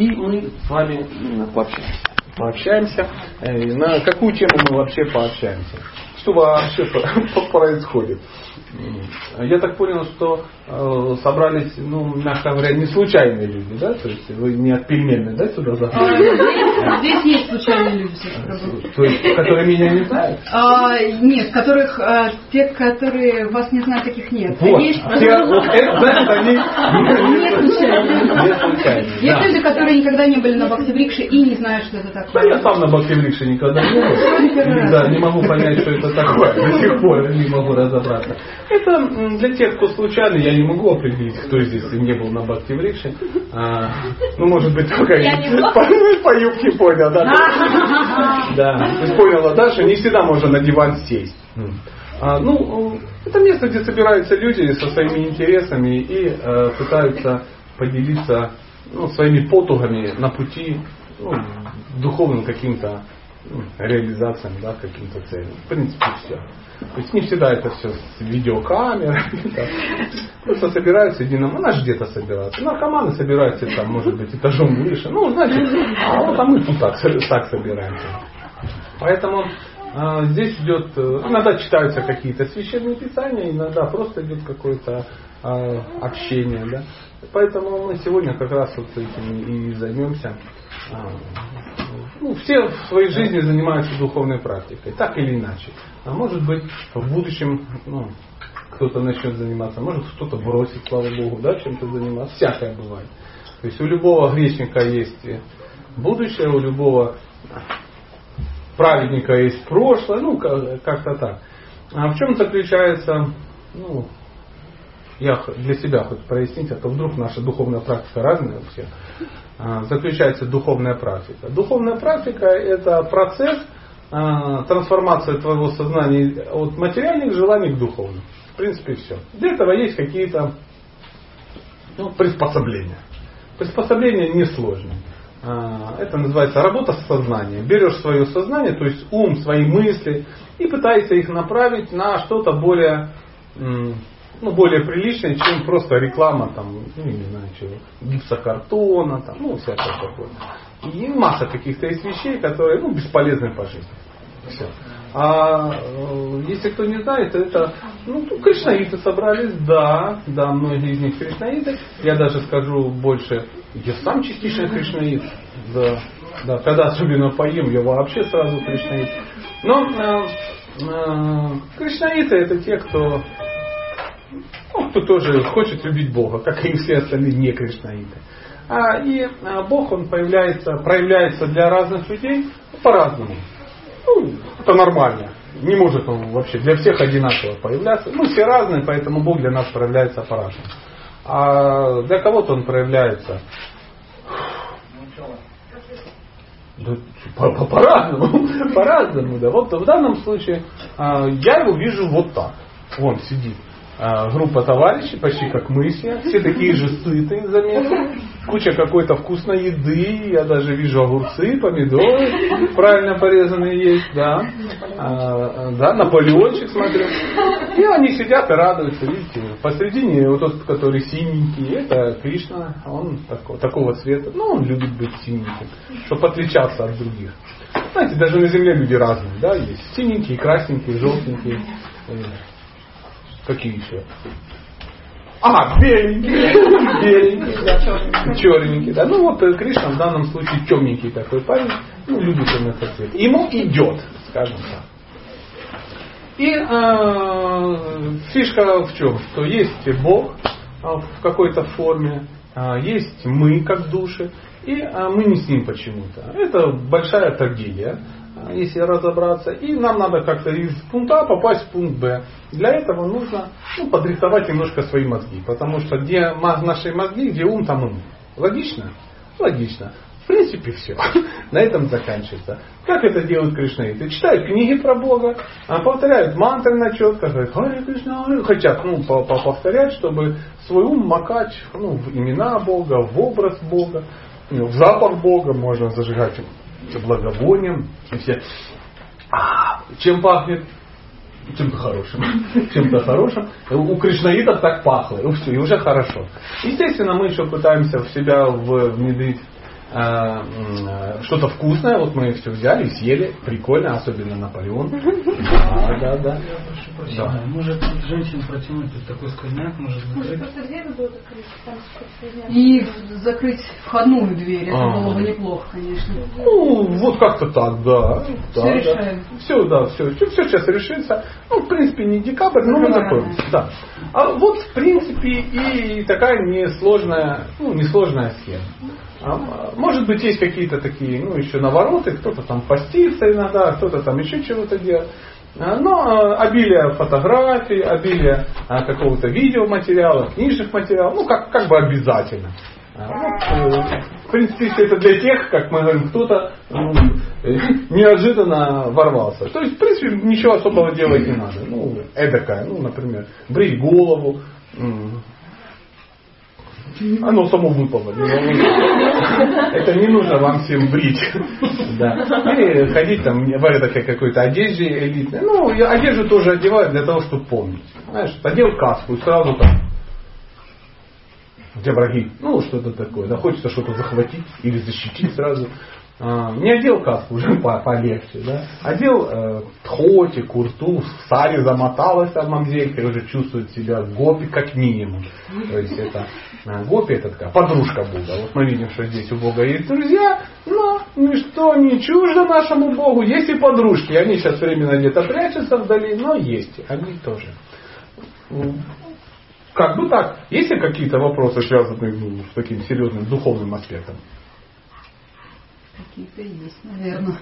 и мы с вами пообщаемся. На какую тему мы вообще пообщаемся? Что вообще происходит? Я так понял, что собрались, ну, мягко говоря, не случайные люди, да? То есть вы не от пельменной, да, сюда заходили? Здесь есть случайные люди, то есть, которые меня не знают? Нет, которых, те, которые вас не знают, таких нет. Вот, есть, значит, они не случайные. Есть люди, которые никогда не были на Бхакти-врикше и не знают, что это такое. Да, я сам на Бхакти-врикше никогда не был. Да, не могу понять, что это такое. До сих пор не могу разобраться. Это для тех, кто случайно, я не могу определить, кто здесь не был на Бхакти-врикше. Ну, может быть, только по юбке понял, да? Да, поняла, да, что не всегда можно на диван сесть. Ну, это место, где собираются люди со своими интересами и пытаются поделиться, ну, своими потугами на пути, ну, духовным каким-то реализациям, да, каким-то целям. В принципе, все. То есть не всегда это все с видеокамерами. Да. Просто собираются единомышленники. Она же где-то собирается. Наркоманы собираются там, может быть, этажом выше. Ну, значит, а вот там мы тут так собираемся. Поэтому здесь идет... Иногда читаются какие-то священные писания, иногда просто идет какое-то общение. Да. Поэтому мы сегодня как раз вот этим и займемся. Ну, все в своей жизни занимаются духовной практикой, так или иначе. А может быть, в будущем, ну, кто-то начнет заниматься, может кто-то бросит, слава Богу, да, чем-то заниматься. Всякое бывает. То есть у любого грешника есть будущее, у любого праведника есть прошлое, ну, как-то так. А в чем заключается, ну, я для себя хочу прояснить, а то вдруг наша духовная практика разная у всех. Заключается духовная практика. Духовная практика — это процесс трансформации твоего сознания от материальных желаний к духовным. В принципе, все. Для этого есть какие-то, ну, приспособления. Приспособления несложные. Это называется работа с сознанием. Берешь свое сознание, то есть ум, свои мысли, и пытаешься их направить на что-то более... Ну, более приличное, чем просто реклама, там, ну, не знаю чего, гипсокартона, там, ну, всякое такое. И масса каких-то есть вещей, которые, ну, бесполезны по жизни. Все. А если кто не знает, это, ну, кришнаиты собрались, да, да, многие из них кришнаиты. Я даже скажу больше, я сам частично кришнаит, да, да, когда особенно поем, я вообще сразу кришнаит. Но кришнаиты — это те, кто... Ну, кто тоже хочет любить Бога, как и все остальные не кришнаиты. И Бог, он проявляется для разных людей по-разному. Ну, это нормально. Не может он вообще для всех одинаково появляться. Мы все разные, поэтому Бог для нас проявляется по-разному. А для кого-то он проявляется... Да, по-разному. По-разному, да. Вот в данном случае я его вижу вот так. Он сидит. Группа товарищей, почти как мы все. Все такие же сытые, заметно. Куча какой-то вкусной еды. Я даже вижу огурцы, помидоры правильно порезанные есть. Да, да, Наполеончик, смотрю. И они сидят и радуются. Видите, посредине вот тот, который синенький, это Кришна. Он такого цвета. Ну, он любит быть синеньким, чтобы отличаться от других. Знаете, даже на земле люди разные. Да, есть синенькие, красненькие, желтенькие. Какие еще? Беленькие, беленькие, черненькие. Да, ну вот Кришна в данном случае темненький такой парень, ну, любит он этот цвет. Ему идет, скажем так. И фишка в чем? Что есть Бог в какой-то форме, есть мы как души, и мы не с ним почему-то. Это большая трагедия, если разобраться, и нам надо как-то из пункта А попасть в пункт Б. Для этого нужно, ну, подрихтовать немножко свои мозги, потому что где наши мозги, где ум, там ум. Логично? Логично. В принципе, все. На этом заканчивается. Как это делают кришнаиты? Читают книги про Бога, повторяют мантры на четках, говорят, Харе Кришна, Харе. Хотят, ну, повторять, чтобы свой ум макать, ну, в имена Бога, в образ Бога, в запах Бога, можно зажигать благовонием, и все. Чем пахнет? Чем-то хорошим. Чем-то хорошим. У кришнаитов так пахло. И все, и уже хорошо. Естественно, мы еще пытаемся в себя внедрить что-то вкусное, вот мы все взяли и съели, прикольно, особенно Наполеон. Да. Может, женщин протянуть такой скольняк, может закрыть. И закрыть входную дверь, это было бы неплохо, конечно. Ну, вот как-то так, да. Все решаем. Все сейчас решится. Ну, в принципе, не декабрь, но мы закончим. Да. А вот, в принципе, и такая несложная схема. Может быть, есть какие-то такие, еще навороты, кто-то там постится иногда, кто-то там еще чего-то делает. Но обилие фотографий, обилие какого-то видеоматериала, книжных материалов, как бы обязательно. В принципе, если это для тех, как мы говорим, кто-то неожиданно ворвался. То есть, в принципе, ничего особого делать не надо. Например, брить голову. Оно само выпало. Это не нужно вам всем брить. Да. Или ходить там в этой какой-то одежде элитной. Одежду тоже одевают для того, чтобы помнить. Знаешь, одел каску и сразу там. Где враги? Что-то такое. Да, хочется что-то захватить или защитить сразу. Не одел каску, уже полегче. Да? Одел тхоти, курту, сари замоталась там мамзелька, уже чувствует себя гопи как минимум. То есть это гопи, это такая подружка Будда. Вот мы видим, что здесь у Бога есть друзья, но ничто не чуждо нашему Богу. Есть и подружки, они сейчас временно где-то прячутся вдали, но есть, они тоже. Как бы так. Есть ли какие-то вопросы, связанные с таким серьезным духовным аспектом? Какие-то есть, наверное.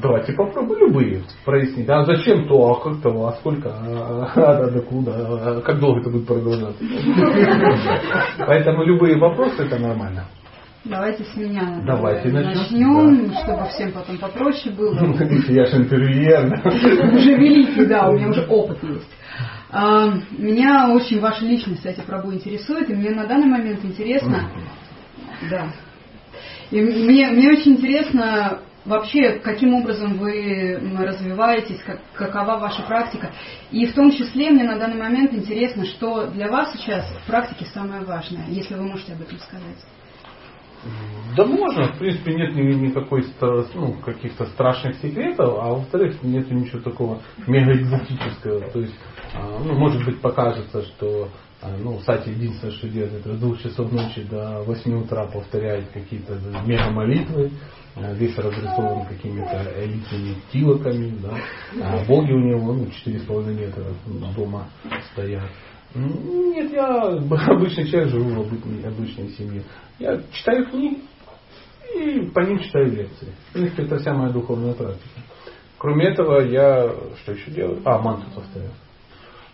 Давайте попробуем любые прояснить. А зачем то, а как то, а сколько, а докуда, а как долго это будет продолжаться. Поэтому любые вопросы, это нормально. Давайте с меня начнем, чтобы всем потом попроще было. Я же интервьюер. Уже великий, да, у меня уже опыт есть. Меня очень ваша личность, кстати, Прабу, интересует, и мне на данный момент интересно, да. И мне очень интересно вообще, каким образом вы развиваетесь, какова ваша практика. И в том числе мне на данный момент интересно, что для вас сейчас в практике самое важное, если вы можете об этом сказать. Да можно, в принципе, нет никакой каких-то страшных секретов, а во-вторых, нет ничего такого мегаэкзотического. То есть, может быть, покажется, что Сати единственное, что делает, это с 2 часов ночи до 8 утра повторяет какие-то мега-молитвы, весь разрисован какими-то элитными тилоками, да. А боги у него 4,5 метра дома стоят. Нет, я обычный человек, живу в обычной семье. Я читаю книги и по ним читаю лекции. Это вся моя духовная практика. Кроме этого, я что еще делаю? Мантру повторяю.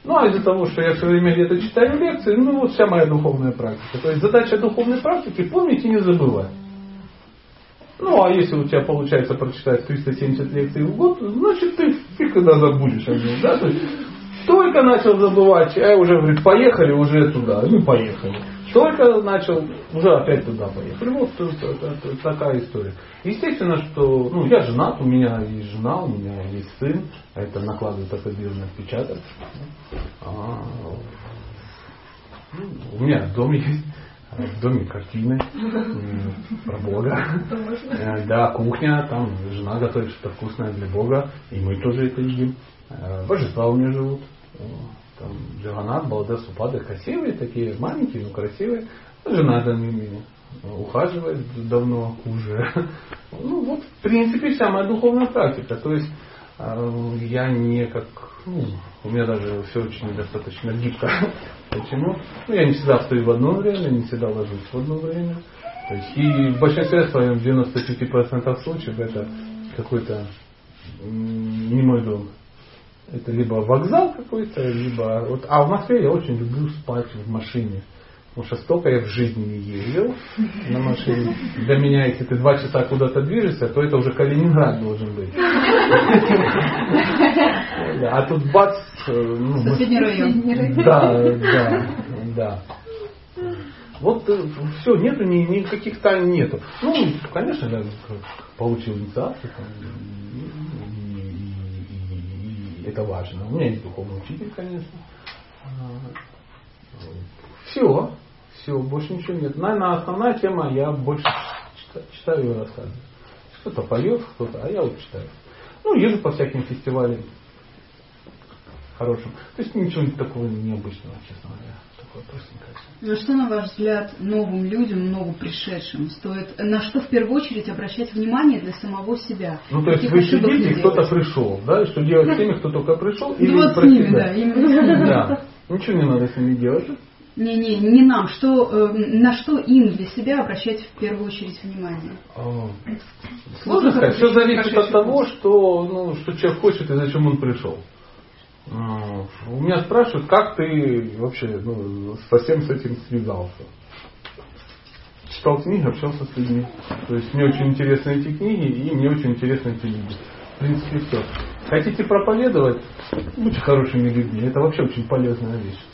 Из-за того, что я все время где-то читаю лекции, вот вся моя духовная практика. То есть задача духовной практики – помнить и не забывать. Если у тебя получается прочитать 370 лекций в год, значит, ты фиг когда забудешь о них, да? То есть, только начал забывать, а я уже, говорит, поехали уже туда. Поехали. Только начал, уже опять туда поехали. Вот такая история. Естественно, что я женат, у меня есть жена, у меня есть сын. Это накладывает определенный отпечаток. У меня дом есть. В доме картины про Бога. Да, кухня, там жена готовит что-то вкусное для Бога. И мы тоже это едим. Божества у меня живут. Там Джаганат, Балдес, Упада, красивые такие, маленькие, но красивые. Жена за ними ухаживает давно уже. Вот, в принципе, вся моя духовная практика. То есть я не как... у меня даже все очень достаточно гибко. Почему? Я не всегда встаю в одно время, не всегда ложусь в одно время. То есть, и в большинстве своем, в 95% случаев, это какой-то не мой дом. Это либо вокзал какой-то, либо... А в Москве я очень люблю спать в машине. Потому что столько я в жизни не ездил на машине. Для меня, если ты 2 часа куда-то движешься, то это уже Калининград должен быть. А тут бац... Соседний район. Да. Вот все, нету никаких тайн нету. Конечно, я получил инициацию. Это важно. У меня есть духовный учитель, конечно. Все. Больше ничего нет. Наверное, основная тема, я больше читаю его рассказы. Кто-то поет, кто-то, а я вот читаю. Ну, езжу по всяким фестивалям хорошим. То есть ничего такого необычного, честно говоря. Такое простенькое. За что, на ваш взгляд, новым людям, новопришедшим стоит, на что в первую очередь обращать внимание для самого себя? Ну, то есть вы сидите, кто-то пришел, да? И что делать с теми, кто только пришел? И вот с ними, да. Да. Ничего не надо с ними делать. Не нам. Что, на что им для себя обращать в первую очередь внимание? Сложно сказать. Все зависит от того, что человек хочет и зачем он пришел. У меня спрашивают, как ты вообще совсем с этим связался. Читал книги, общался с людьми. То есть мне очень интересны эти книги и мне очень интересны эти люди. В принципе, все. Хотите проповедовать? Будьте хорошими людьми. Это вообще очень полезная вещь.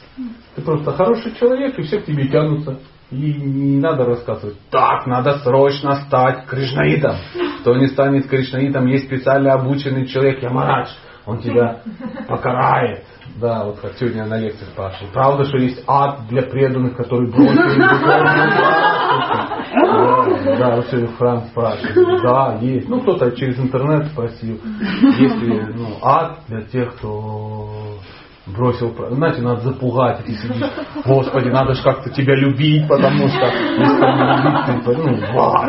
Ты просто хороший человек, и все к тебе тянутся. И не надо рассказывать. Так, надо срочно стать кришнаитом. Кто не станет кришнаитом, есть специально обученный человек, Ямарадж. Он тебя покарает. Да, вот как сегодня я на лекциях спрашивал. Правда, что есть ад для преданных, которые бросили. Да, вот сегодня Франц спрашивает. Да, есть. Ну, кто-то через интернет спросил. Есть ли ад для тех, кто... бросил, знаете, надо запугать, и ты сидишь, Господи, надо же как-то тебя любить, потому что если не любить,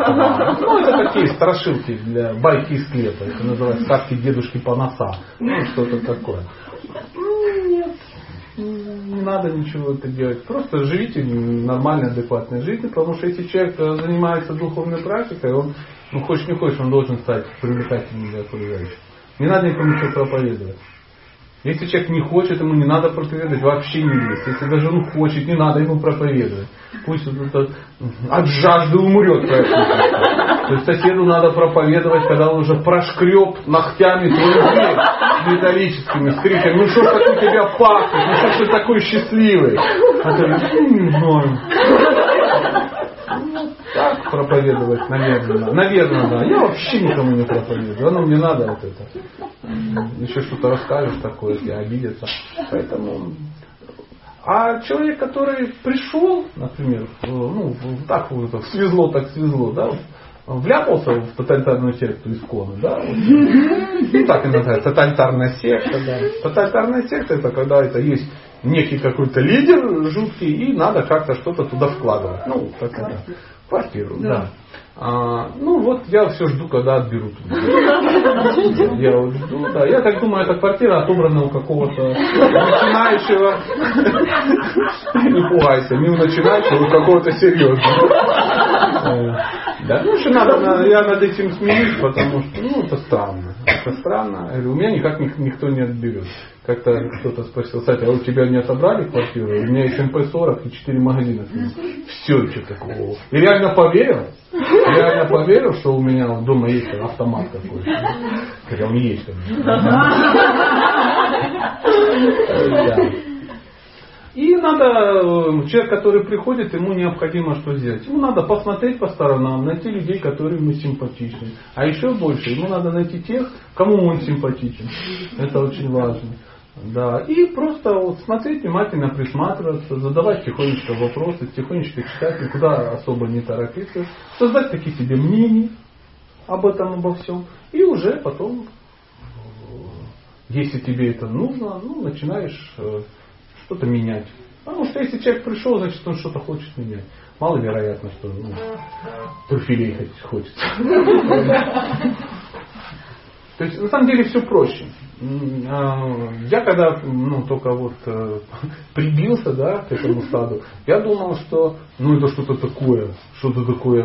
ты, это такие страшилки для байки из клепа, это называется сказки дедушки Паноса, что-то такое. Нет, не надо ничего это делать, просто живите нормальной, адекватной жизнью, потому что если человек занимается духовной практикой, он, хочешь не хочешь, он должен стать привлекательным для окружающих. Не надо никому ничего проповедовать. Если человек не хочет, ему не надо проповедовать, вообще не есть. Если даже он хочет, не надо ему проповедовать. Пусть он от жажды умрет. То есть соседу надо проповедовать, когда он уже прошкреб ногтями твою дверь металлическими, с криками, ну что ж так у тебя пахнет, ну что ж ты такой счастливый. А ты говоришь, не знаю. Так проповедовать, наверное. Наверное, да. Я вообще никому не проповедую. Оно мне надо вот это. Еще что-то расскажешь такое, если обидятся. Поэтому... А человек, который пришел, например, так вот так свезло, да, вляпался в тоталитарную секту ИСКОНа, да? Так и называется, тоталитарная секта, да. Тоталитарная секта — это когда это есть некий какой-то лидер жуткий, и надо как-то что-то туда вкладывать. Ну, как это? Квартиру, да. Вот я все жду, когда отберут. Я вот жду, да. Я так думаю, эта квартира отобрана у какого-то начинающего. Не пугайся, не у начинающего, у какого-то серьезного. Да, я над этим смеюсь, потому что, это странно. Это странно. У меня никак никто не отберет. Как-то кто-то спросил, кстати, а у тебя не отобрали квартиру? У меня есть МП-40 и 4 магазина. Все, что такого. И реально поверил. Что у меня дома есть автомат какой-то. Хотя он есть. И надо, человек, который приходит, ему необходимо что сделать? Ему надо посмотреть по сторонам, найти людей, которые ему симпатичны. А еще больше, ему надо найти тех, кому он симпатичен. Это очень важно. Да. И просто смотреть, внимательно присматриваться, задавать тихонечко вопросы, тихонечко читать, никуда особо не торопиться. Создать такие себе мнения об этом, обо всем. И уже потом, если тебе это нужно, начинаешь... что-то менять. Потому что если человек пришел, значит он что-то хочет менять. Маловероятно, что турфилей хочет. То есть на самом деле все проще. Я когда только вот прибился к этому саду, я думал, что это что-то такое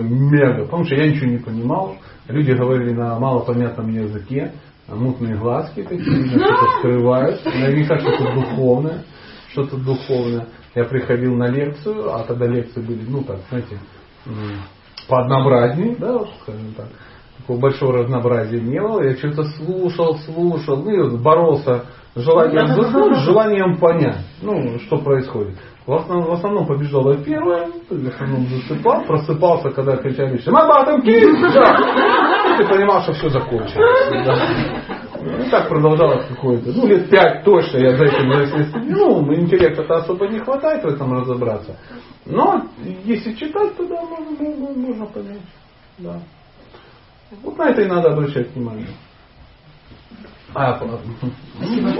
мега. Потому что я ничего не понимал. Люди говорили на малопонятном языке, мутные глазки такие, что-то скрывают. Наверняка что-то духовное. Я приходил на лекцию, а тогда лекции были, пооднообразнее, да, вот, скажем так. Такого большого разнообразия не было. Я что-то слушал, боролся с желанием заснуть, с желанием понять, что происходит. В основном побеждала первая, в основном засыпал, просыпался, когда кричали все, ты понимал, что все закончилось. Да. И так продолжалось какое-то, лет 5 точно я за этим следил. Интеллекта-то особо не хватает в этом разобраться. Но если читать, то да, можно понять. Да. Вот на это и надо обращать внимание.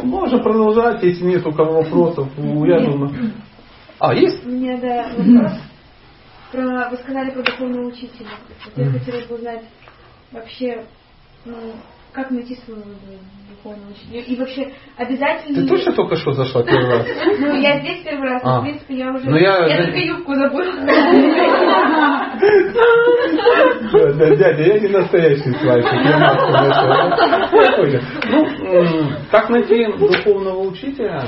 Можно продолжать, если нет у кого вопросов. Есть? У меня, вопрос. Вы сказали про духовного учителя. Я хотела бы узнать вообще, как найти своего духовного учителя. И вообще, обязательно... Ты точно только что зашла первый раз? Ну, я здесь первый раз. В принципе, я уже... Я только юбку забыла. Дядя, я не настоящий слайд. Как найти духовного учителя...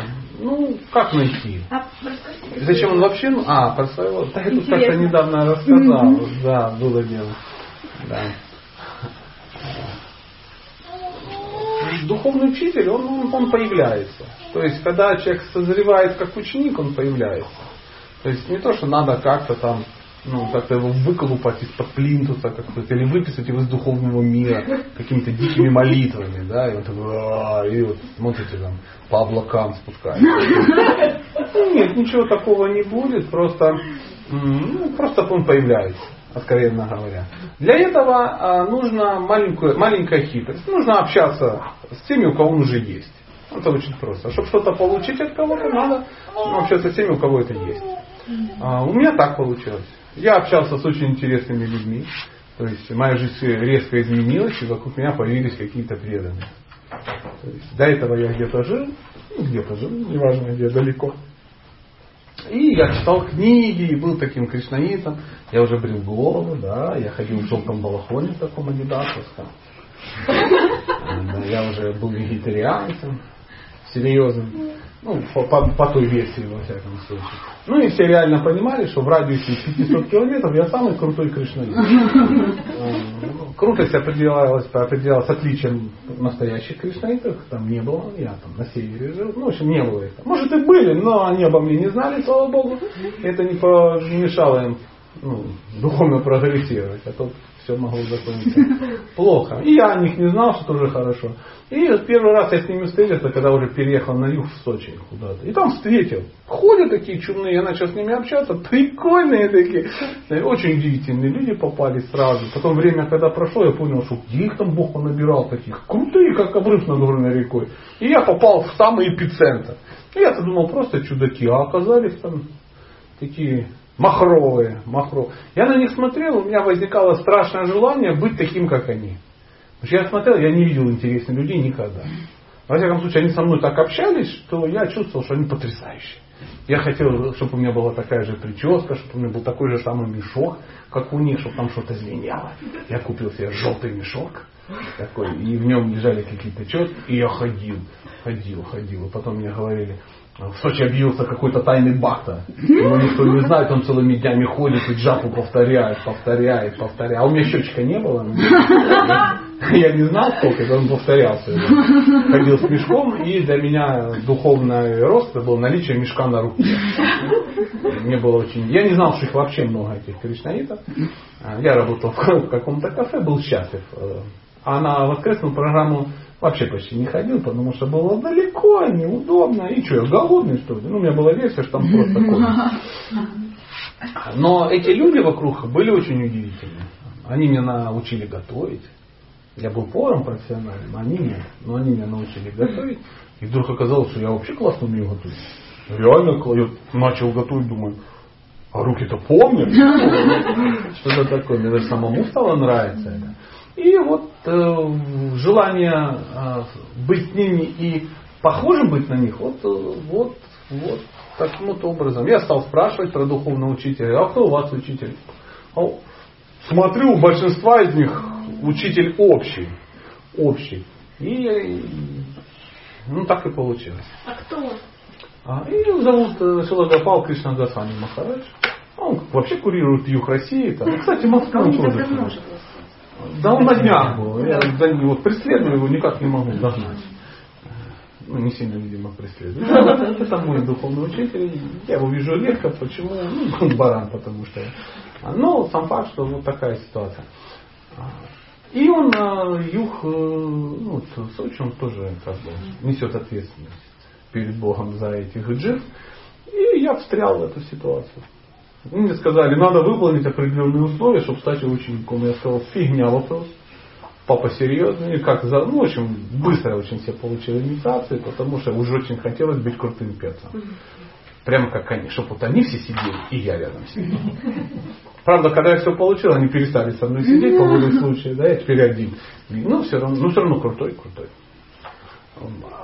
Как найти? Зачем он вообще? Представила. Я тут как-то недавно рассказала. Да, было дело. Да. Духовный учитель, он появляется. То есть, когда человек созревает как ученик, он появляется. То есть, не то, что надо как-то там, как-то его выколупать из-под плинтуса какой-то, или выписать его из духовного мира какими-то дикими молитвами, да, и он такой, смотрите, там, по облакам спускается. Нет, ничего такого не будет, просто он появляется, откровенно говоря. Для этого нужна маленькая хитрость. Нужно общаться с теми, у кого он уже есть. Это очень просто. Чтобы что-то получить от кого-то, надо общаться с теми, у кого это есть. У меня так получилось. Я общался с очень интересными людьми. То есть моя жизнь резко изменилась, и вокруг меня появились какие-то преданные. То есть, до этого я где-то жил, неважно где, далеко. И я читал книги, и был таким кришнаитом. Я уже брил голову, да, я ходил в желтом балахоне таком адидасовском. Я уже был вегетарианцем, серьезным. По той версии, во всяком случае. И все реально понимали, что в радиусе 500 километров я самый крутой кришнаит. Крутость определялась отличием настоящих кришнаитов. Там не было, я там на севере жил. В общем, не было их. Может и были, но они обо мне не знали, слава богу. Это не помешало им духовно прогрессировать. А то все могло закончиться плохо. И я о них не знал, что тоже хорошо. И первый раз я с ними встретился, когда уже переехал на юг в Сочи куда-то. И там встретил. Ходят такие чумные, я начал с ними общаться. Прикольные такие. Очень удивительные люди попались сразу. Потом время, когда прошло, я понял, что где их там Бог понабирал таких. Крутые, как обрыв над горной рекой. И я попал в самый эпицентр. И я-то думал, просто чудаки. А оказались там такие... Махровые. Я на них смотрел, у меня возникало страшное желание быть таким, как они. Потому что я смотрел, я не видел интересных людей никогда. Во всяком случае, они со мной так общались, что я чувствовал, что они потрясающие. Я хотел, чтобы у меня была такая же прическа, чтобы у меня был такой же самый мешок, как у них, чтобы там что-то звенело. Я купил себе желтый мешок такой, и в нем лежали какие-то четки, и я ходил. И потом мне говорили... В Сочи объявился какой-то тайный Бхакта. Его никто не знает, он целыми днями ходит и джапу повторяет. А у меня счетчика не было. Я не знал, сколько это, он повторялся. Ходил с мешком, и для меня духовный рост был наличие мешка на руке. Мне было очень... Я не знал, что их вообще много, этих кришнаитов. Я работал в каком-то кафе, был счастлив. А на воскресную программу вообще почти не ходил, потому что было далеко, неудобно. И что, я голодный, что ли? У меня была версия, что там просто кормят. Но эти люди вокруг были очень удивительные. Они меня научили готовить. Я был поваром профессиональным, они меня научили готовить. И вдруг оказалось, что я вообще классно умею готовить. Реально, я начал готовить, думаю, а руки-то помнят. Что-то такое. Мне даже самому стало нравиться это. И желание быть с ними и похожим быть на них, вот таким-то образом. Я стал спрашивать про духовного учителя. А кто у вас учитель? Смотрю, у большинства из них учитель общий. И так и получилось. А кто он? Его зовут Силапал Кришна Гасани Махарадж. Он вообще курирует юг России. Кстати, Москва тоже. Да он на днях был. Я за него преследую, его никак не могу догнать. Не сильно, видимо, преследую. Это мой духовный учитель. Я его вижу редко. Почему? Баран, потому что. Но сам факт, что вот такая ситуация. И он юг, Сочи, он тоже несет ответственность перед Богом за этих джив. И я встрял в эту ситуацию. Ну, мне сказали, надо выполнить определенные условия, чтобы стать учеником. Я сказал, фигня вопрос. Папа серьезный. Ну, очень быстро все получили инициации, потому что уже очень хотелось быть крутым перцем. Прямо как они. Чтобы вот они все сидели, и я рядом сидел. Правда, когда я все получил, они перестали со мной сидеть, по воле случая, да, я теперь один. Ну, все равно крутой.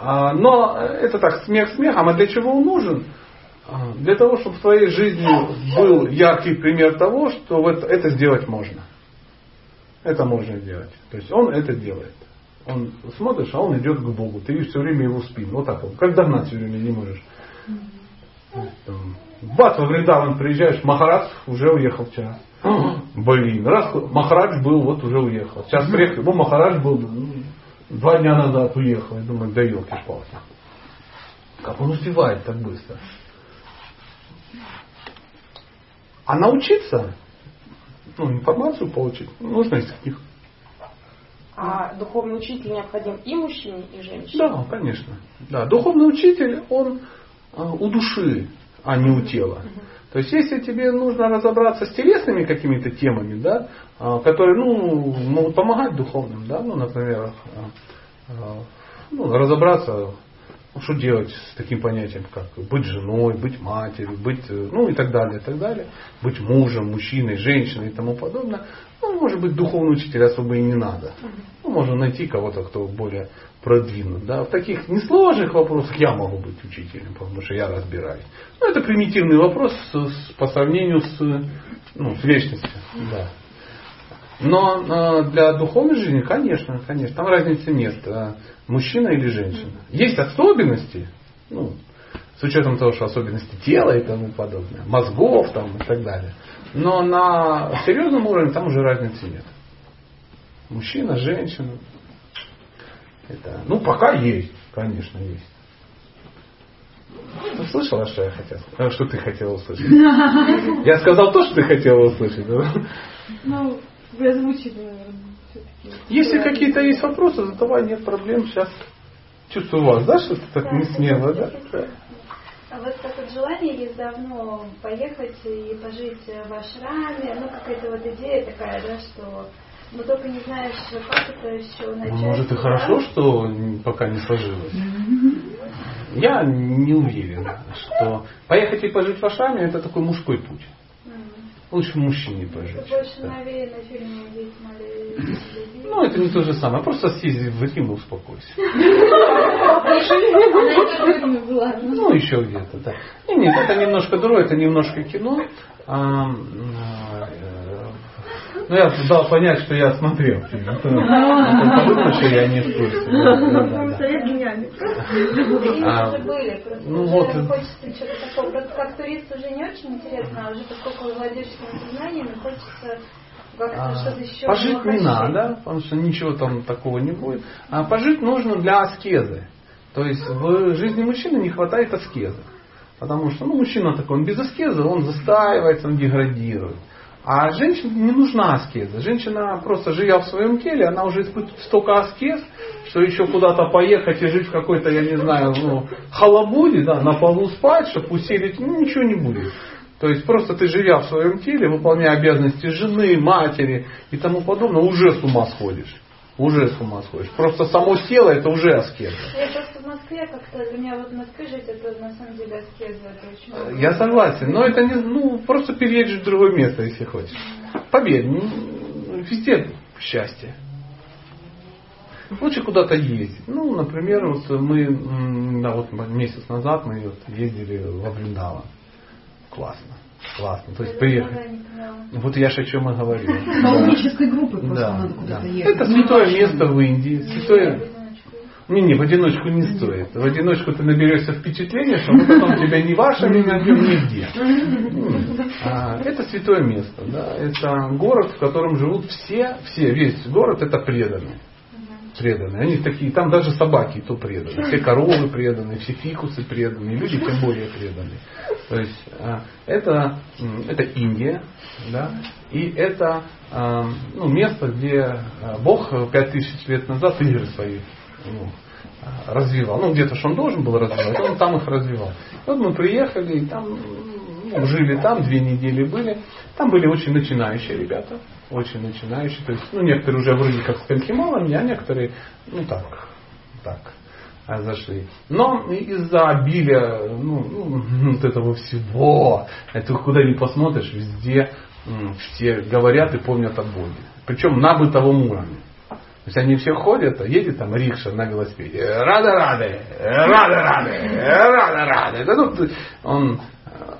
Но это так, смех смехом. А для чего он нужен? Для того, чтобы в твоей жизни был яркий пример того, что вот это сделать можно. Это можно делать. То есть он это делает. Он смотришь, а он идет к Богу. Ты видишь все время его спину. Вот так вот. Как догнать все время не можешь. Бат, во Вриндаван приезжаешь, Махарадж уже уехал вчера. Блин, раз Махарадж был, вот уже уехал. Сейчас приехал, ну Махарадж был 2 дня назад уехал. Я думаю, да елки-палки. Как он успевает так быстро? А научиться, информацию получить, нужно из книг. А духовный учитель необходим и мужчине, и женщине? Да, конечно. Да, духовный учитель, он у души, а не у тела. То есть, если тебе нужно разобраться с телесными какими-то темами, да, которые могут помогать духовным, да, например, разобраться, что делать с таким понятием, как быть женой, быть матерью, быть, и так далее, быть мужем, мужчиной, женщиной и тому подобное. Может быть, духовный учитель особо и не надо. Можно найти кого-то, кто более продвинут. Да? В таких несложных вопросах я могу быть учителем, потому что я разбираюсь. Это примитивный вопрос по сравнению с вечностью. Да. Но для духовной жизни, конечно, там разницы нет, мужчина или женщина. Есть особенности, с учетом того, что особенности тела и тому подобное, мозгов там, и так далее. Но на серьезном уровне там уже разницы нет. Мужчина, женщина. Это, пока есть, конечно, есть. Ты слышала, что я хотел? Что ты хотела услышать? Я сказал то, что ты хотела услышать. Если какие-то есть вопросы, задавай, нет проблем. Сейчас чувствую вас, да, что ты так не смело, да? А вот такое желание есть давно поехать и пожить в ашраме, какая-то идея такая, да, что мы только не знаешь, как это еще начать. Может и хорошо, что пока не сложилось. Я не уверен, что поехать и пожить в ашраме — это такой мужской путь. Лучше мужчине пожить. Больше навеяно фильмы увидеть, это не то же самое. Просто съезди в Икиму и успокойся. Еще где-то, да. Нет, это немножко другое, это немножко кино. Но я дал понять, что я смотрел фильм. Потому что я не в курсе. Совет гениальный. Хочется чего-то такого. Как туристу уже не очень интересно, а уже поскольку владеешь своими знаниями, хочется как-то что-то еще. Пожить не надо, потому что ничего там такого не будет. А пожить нужно для аскезы. То есть в жизни мужчины не хватает аскезы. Потому что мужчина такой, он без аскезы, он застаивается, он деградирует. А женщине не нужна аскеза. Женщина, просто живя в своем теле, она уже испытывает столько аскез, что еще куда-то поехать и жить в какой-то, халабуде, да, на полу спать, чтобы усилить, ничего не будет. То есть просто ты, живя в своем теле, выполняя обязанности жены, матери и тому подобное, уже с ума сходишь. Просто само тело — это уже аскеза. Я просто в Москве как-то, для меня в Москве жить — это на самом деле аскеза. Это очень... Я согласен, но это не... просто переедешь в другое место, если хочешь. Поверь, везде счастье. Лучше куда-то ездить. Например, месяц назад мы ездили во Вриндаван. Классно. То есть приехать. Вот я же о чем и говорил. Колонической группы просто надо куда-то ехать. Это святое место в Индии. Святое... Не, в одиночку не стоит. В одиночку ты наберешься впечатления, что потом тебя ни вашими, ни нигде. Это святое место. Да? Это город, в котором живут все, весь город — это преданные. Они такие, там даже собаки и то преданы, все коровы преданы, все фикусы преданы, люди тем более преданы. То есть это Индия, да, и это место, где Бог 5000 лет назад игры свои развивал. Где-то что он должен был развивать, он там их развивал. Вот мы приехали, и там жили там, 2 недели были. Там были очень начинающие ребята. Очень начинающие. То есть, ну, некоторые уже вроде как скольки мало, а некоторые, ну, так зашли. Но из-за обилия, ну, вот этого всего, это куда ни посмотришь, везде все говорят и помнят о Боге. Причем на бытовом уровне. То есть они все ходят, а едет там рикша на велосипеде. Рада-рады. Да, ну, он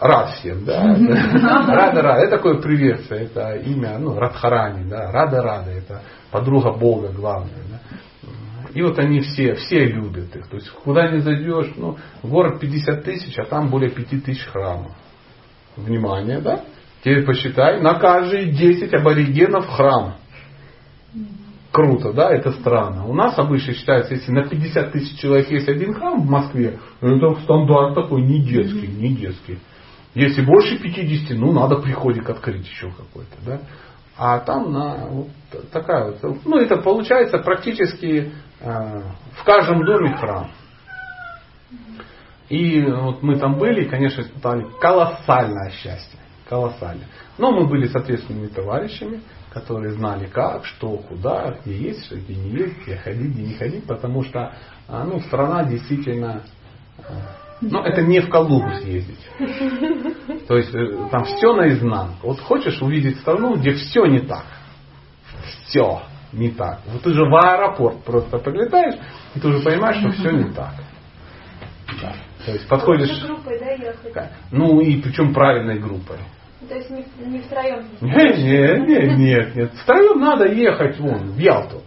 рад всем, да. Рада-рады. Это такое приветствие, это имя, ну, Радхарани, да. Рада-рады, это подруга Бога главная, да. И вот они все любят их. То есть куда ни зайдешь, ну, город 50 000, а там более 5 000 храмов. Внимание, да? Теперь посчитай, на каждые 10 аборигенов храм. Круто, да? Это странно. У нас обычно считается, если на 50 000 человек есть один храм в Москве, это стандарт такой, не детский. Если больше 50, ну, надо приходик открыть еще какой-то, да? А там на вот такая вот... Ну, это получается практически в каждом доме храм. И вот мы там были, конечно, испытали колоссальное счастье. Колоссально. Но мы были с ответственными товарищами, которые знали как, что, куда, где есть, что, где не есть, где ходить, где не ходить, потому что, ну, страна действительно... Ну, это не в Калугу съездить. То есть там все наизнанку. Вот хочешь увидеть страну, где все не так. Все не так. Вот ты же в аэропорт просто прилетаешь, и ты уже понимаешь, что все не так. Да. То есть подходишь... Группой, да, ехать? Ну, и причем правильной группой. То есть не втроем? Нет. Втроем надо ехать вон, в Ялту.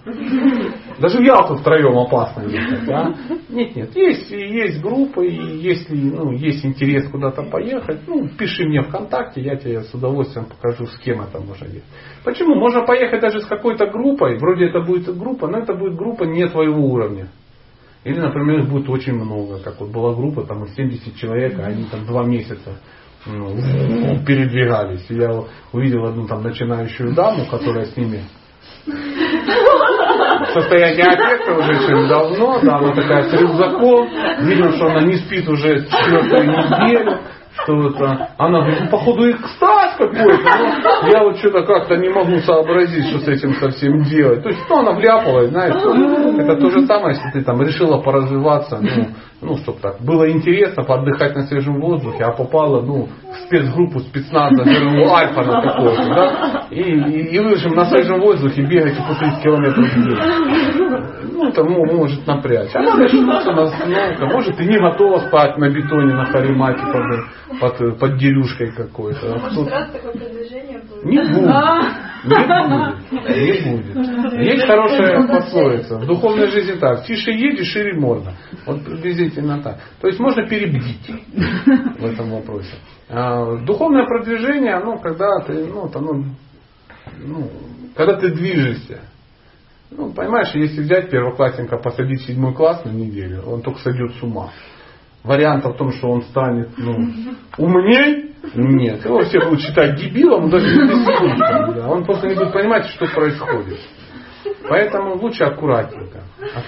Даже в Ялту втроем опасно ехать. А? Нет. Есть группы, и если есть интерес куда-то поехать, пиши мне ВКонтакте, я тебе с удовольствием покажу, с кем это можно ехать. Почему? Можно поехать даже с какой-то группой, вроде это будет группа, но это будет группа не твоего уровня. Или, например, их будет очень много. Как вот была группа, там 70 человек, а они там 2 месяца передвигались. И я увидел одну там начинающую даму, которая с ними в состоянии аффекта уже очень давно. Да, она такая с рюкзаком. Видел, что она не спит уже 4-ю неделю. Что-то. Она говорит, походу экстаз какой-то. Я вот что-то как-то не могу сообразить, что с этим совсем делать. То есть, она вляпалась, знаешь. Это то же самое, если ты там решила поразвиваться, чтобы так было интересно, поотдыхать на свежем воздухе, а попала, в спецгруппу спецназа, Альфа на какого-то, да. И вы же на свежем воздухе бегаете по 30 километров в день. Это может напрячь. Она решится на остановку. Может, ты не готова спать на бетоне, на харимате, под дерюшкой какой-то. Может, раз такое предложение будет? Не будет. Есть хорошая пословица. В духовной жизни так. Тише едешь, шире можно. Вот приблизительно так. То есть можно перебдить в этом вопросе. Духовное продвижение, когда ты движешься. Понимаешь, если взять первоклассника, посадить в 7 класс на неделю, он только сойдет с ума. Вариантов в том, что он станет умней, нет. Его все будут считать дебилом, даже не он просто не будет понимать, что происходит. Поэтому лучше аккуратненько.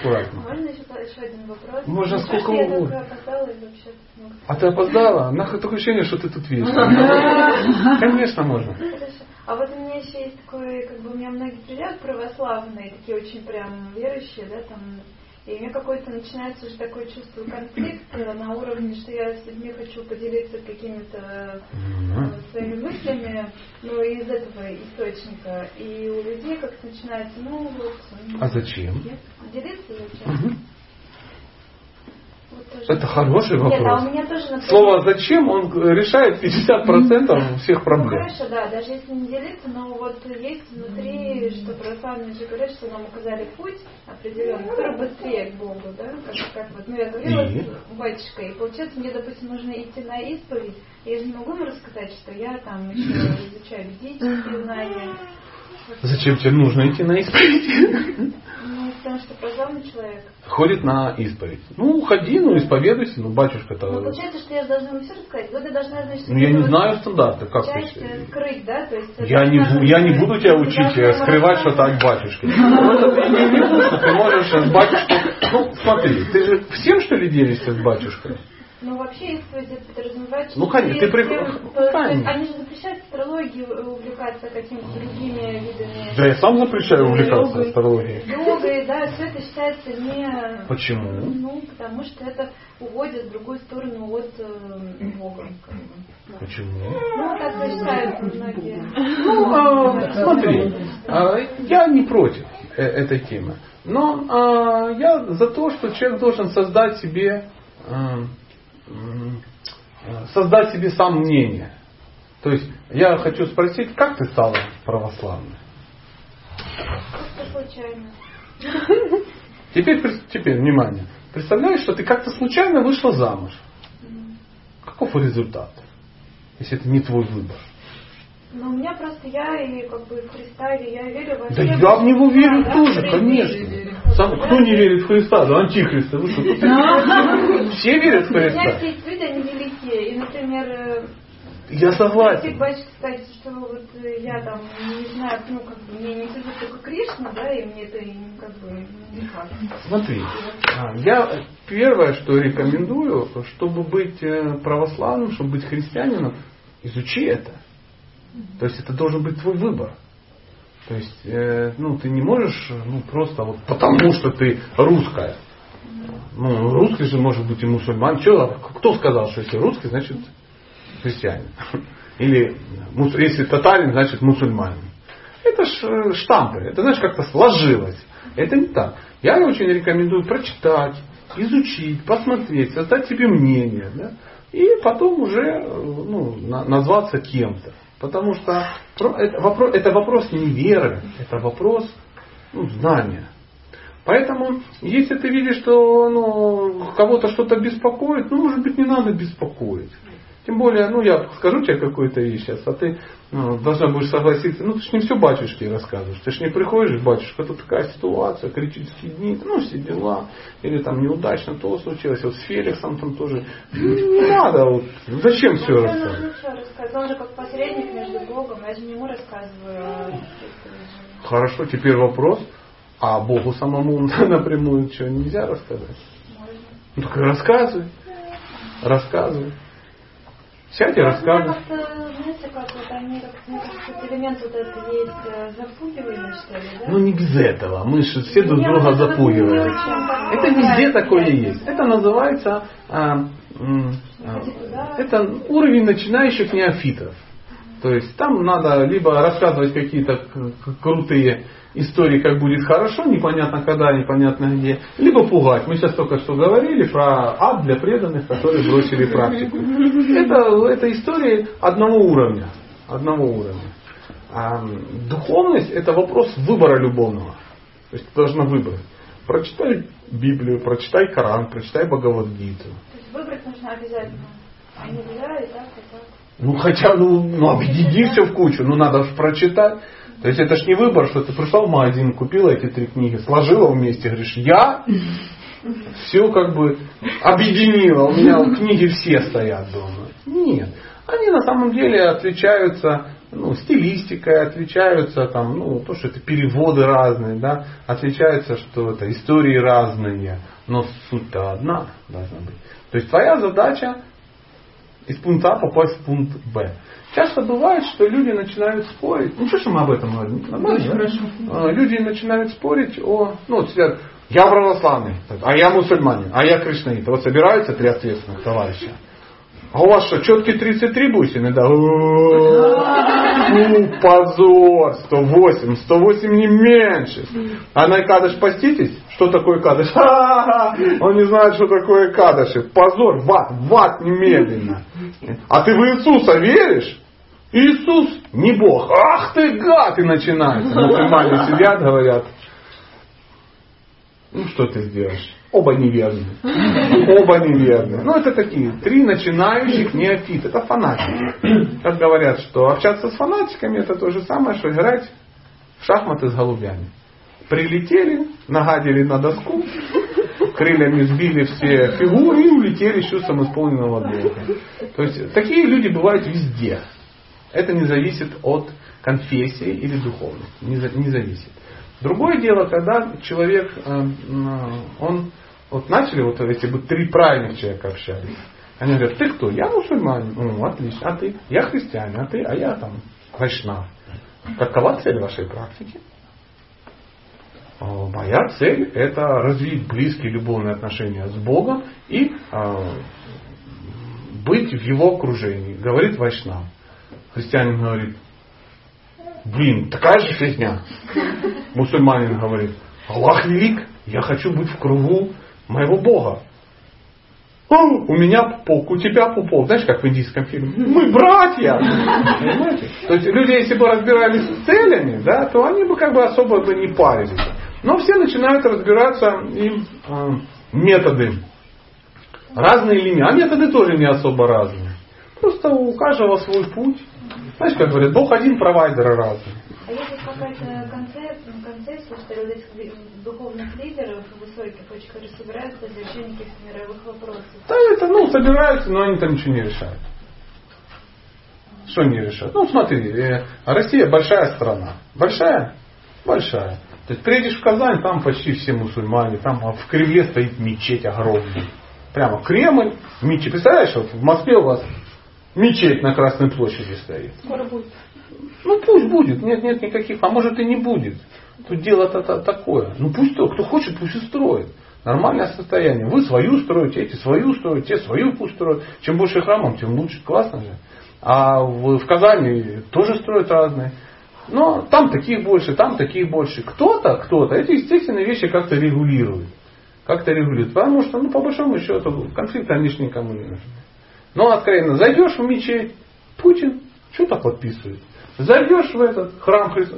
Можно еще один вопрос? Можно сколько угодно. А ты опоздала? Такое ощущение, что ты тут видишь. Конечно, можно. А вот у меня еще есть такое, у меня многие друзья православные, такие очень прям верующие, да, там, и у меня какое-то начинается уже такое чувство конфликта на уровне, что я с людьми хочу поделиться какими-то своими мыслями, из этого источника. И у людей как-то начинается, А зачем? Делиться зачем? Это хороший вопрос. Нет, у меня тоже, например... Слово «зачем» он решает 50% всех проблем. Хорошо, да, даже если не делиться, но вот есть внутри, что православные же говорят, что нам указали путь определенный, который быстрее к Богу, да? Я говорила с батюшкой, и получается, мне, допустим, нужно идти на исповедь, я же не могу ему рассказать, что я там еще изучаю ведические знания. Зачем тебе нужно идти на исповедь? Потому что православный человек ходит на исповедь. Ходи, исповедуйся, батюшка-то... Получается, что я же должна вам все рассказать. Вы должны, значит... Я не знаю стандарты, как ты... Скрыть, да? То есть, я не буду тебя учить скрывать что-то от батюшки. Ты можешь с батюшкой... Смотри, ты же всем, что ли, делишься с батюшкой? Но вообще экстази подразумевает, что... Ну, конечно, ты приходишь. Они же запрещают астрологию увлекаться какими-то другими видами. Да, я сам запрещаю увлекаться астрологией. Йогой, да, все это считается не... Почему? Ну, потому что это уводит в другую сторону от Бога. Да. Почему? Ну, так считают многие. Ну, смотри, я не против этой темы. Но я за то, что человек должен создать себе сам мнение. То есть я хочу спросить, как ты стала православной? Просто случайно. Теперь, внимание. Представляешь, что ты как-то случайно вышла замуж. Каков результат, если это не твой выбор? Ну, у меня просто я и как бы в Христа, и я верю во Христа. Да я в него верю тоже, да, конечно. Кто не верит в Христа? Да, антихриста. Вы что? Все верят в Христа. У меня все люди, они великие. И, например... Я согласен. Если батюшка скажет, что вот я там, не знаю, ну, как бы, мне не сижу только Кришна, да, и мне это как бы никак. Смотри, я первое, что рекомендую, чтобы быть православным, чтобы быть христианином, изучи это. То есть это должен быть твой выбор. То есть ты не можешь просто вот потому что ты русская. Ну, русский же может быть и мусульман. Кто сказал, что если русский, значит христианин? Или если татарин, значит мусульманин. Это ж штампы. Это, знаешь, как-то сложилось. Это не так. Я очень рекомендую прочитать, изучить, посмотреть, создать себе мнение. Да? И потом уже назваться кем-то. Потому что это вопрос не веры, это вопрос знания. Поэтому, если ты видишь, что кого-то что-то беспокоит, может быть, не надо беспокоить. Тем более, я скажу тебе какую-то вещь сейчас, а ты должна будешь согласиться. Ты ж не все батюшке рассказываешь. Ты ж не приходишь, батюшка, тут такая ситуация, критические дни, все дела. Или там неудачно то случилось. Вот с Феликсом там тоже. Не надо. Зачем все рассказывать? Он же как посредник между Богом. Я же не ему рассказываю. Хорошо, теперь вопрос. А Богу самому напрямую что, нельзя рассказать? Можно. Ну так рассказывай. Рассказывай. Сядь и рассказывай. Знаете, как вот они, как элемент вот этот есть, запугивание, что ли, да? Ну не без этого. Мы же все друг друга запугиваем. Это везде такое есть. Это называется... Это уровень начинающих неофитов. То есть там надо либо рассказывать какие-то крутые истории, как будет хорошо, непонятно когда, непонятно где, либо пугать. Мы сейчас только что говорили про ад для преданных, которые бросили практику. Это истории одного уровня. А духовность — это вопрос выбора любовного. То есть ты должна выбрать. Прочитай Библию, прочитай Коран, прочитай Бхагавад-гиту. То есть выбрать нужно обязательно. А нельзя и так, и так. Объедини все в кучу. Надо же прочитать. То есть это ж не выбор, что ты пришла в магазин, купила эти три книги, сложила вместе, говоришь, я все как бы объединила. У меня книги все стоят дома. Нет. Они на самом деле отличаются стилистикой, отличаются то, что это переводы разные, да, отличаются, что это истории разные, но суть-то одна должна быть. То есть твоя задача из пункта А попасть в пункт Б. Часто бывает, что люди начинают спорить. Ну что ж мы об этом говорим? Люди начинают спорить о... сидят, я православный, а я мусульманин, а я кришнаит. Вот собираются три ответственных товарища. А у вас что, четкие 33 бусины? Да? Позор! 108 не меньше. А на кадыш поститесь? Что такое кадыш? Он не знает, что такое кадыши. Позор! В ад немедленно. А ты в Иисуса веришь? Иисус не Бог. Ах ты гад! И начинается. Мусульмане сидят, говорят. Что ты сделаешь? Оба неверны. Это такие три начинающих неофита. Это фанатики. Как говорят, что общаться с фанатиками — это то же самое, что играть в шахматы с голубями. Прилетели, нагадили на доску, крыльями сбили все фигуры и улетели с чувством исполненного долга. То есть такие люди бывают везде. Это не зависит от конфессии или духовности. Не зависит. Другое дело, когда человек, начали, если бы три правильных человека общались, Они говорят, ты кто? Я мусульманин. Ну, отлично. А ты? Я христианин. А ты? А я там вайшнав. Какова цель вашей практики? Моя цель — это развить близкие любовные отношения с Богом и быть в его окружении, говорит вайшнав. Христианин говорит, блин, такая же фигня. Мусульманин говорит, Аллах велик, я хочу быть в кругу моего Бога. У меня пупок, у тебя пупок. Знаешь, как в индийском фильме? Мы братья! Понимаете? То есть люди, если бы разбирались с целями, да, то они бы как бы особо бы не парились. Но все начинают разбираться им методы. Разные линии. А методы тоже не особо разные. Просто у каждого свой путь. Знаешь, как говорят, Бог один, провайдеры разные. А есть какая-то концепция, что духовных лидеров высоких очень, которые собираются для решения каких-то мировых вопросов? Да, это, собираются, но они там ничего не решают. Что не решают? Смотри, Россия большая страна. Большая? Большая. То есть приедешь в Казань, там почти все мусульмане, там в Кремле стоит мечеть огромная. Прямо Кремль, мечеть. Представляешь, вот в Москве у вас мечеть на Красной площади стоит. Скоро будет. Пусть будет. Нет никаких. А может и не будет. Тут дело-то такое. Пусть кто хочет, пусть и строит. Нормальное состояние. Вы свою строите, эти свою строят, те свою пусть строят. Чем больше храмов, тем лучше. Классно же. А в Казани тоже строят разные. Но там таких больше, там таких больше. Кто-то эти естественные вещи как-то регулирует. Потому что, по большому счету, конфликты они же никому не нужны. Но откровенно, зайдешь в мечеть, Путин что-то подписывает. Зайдешь в этот храм Христа,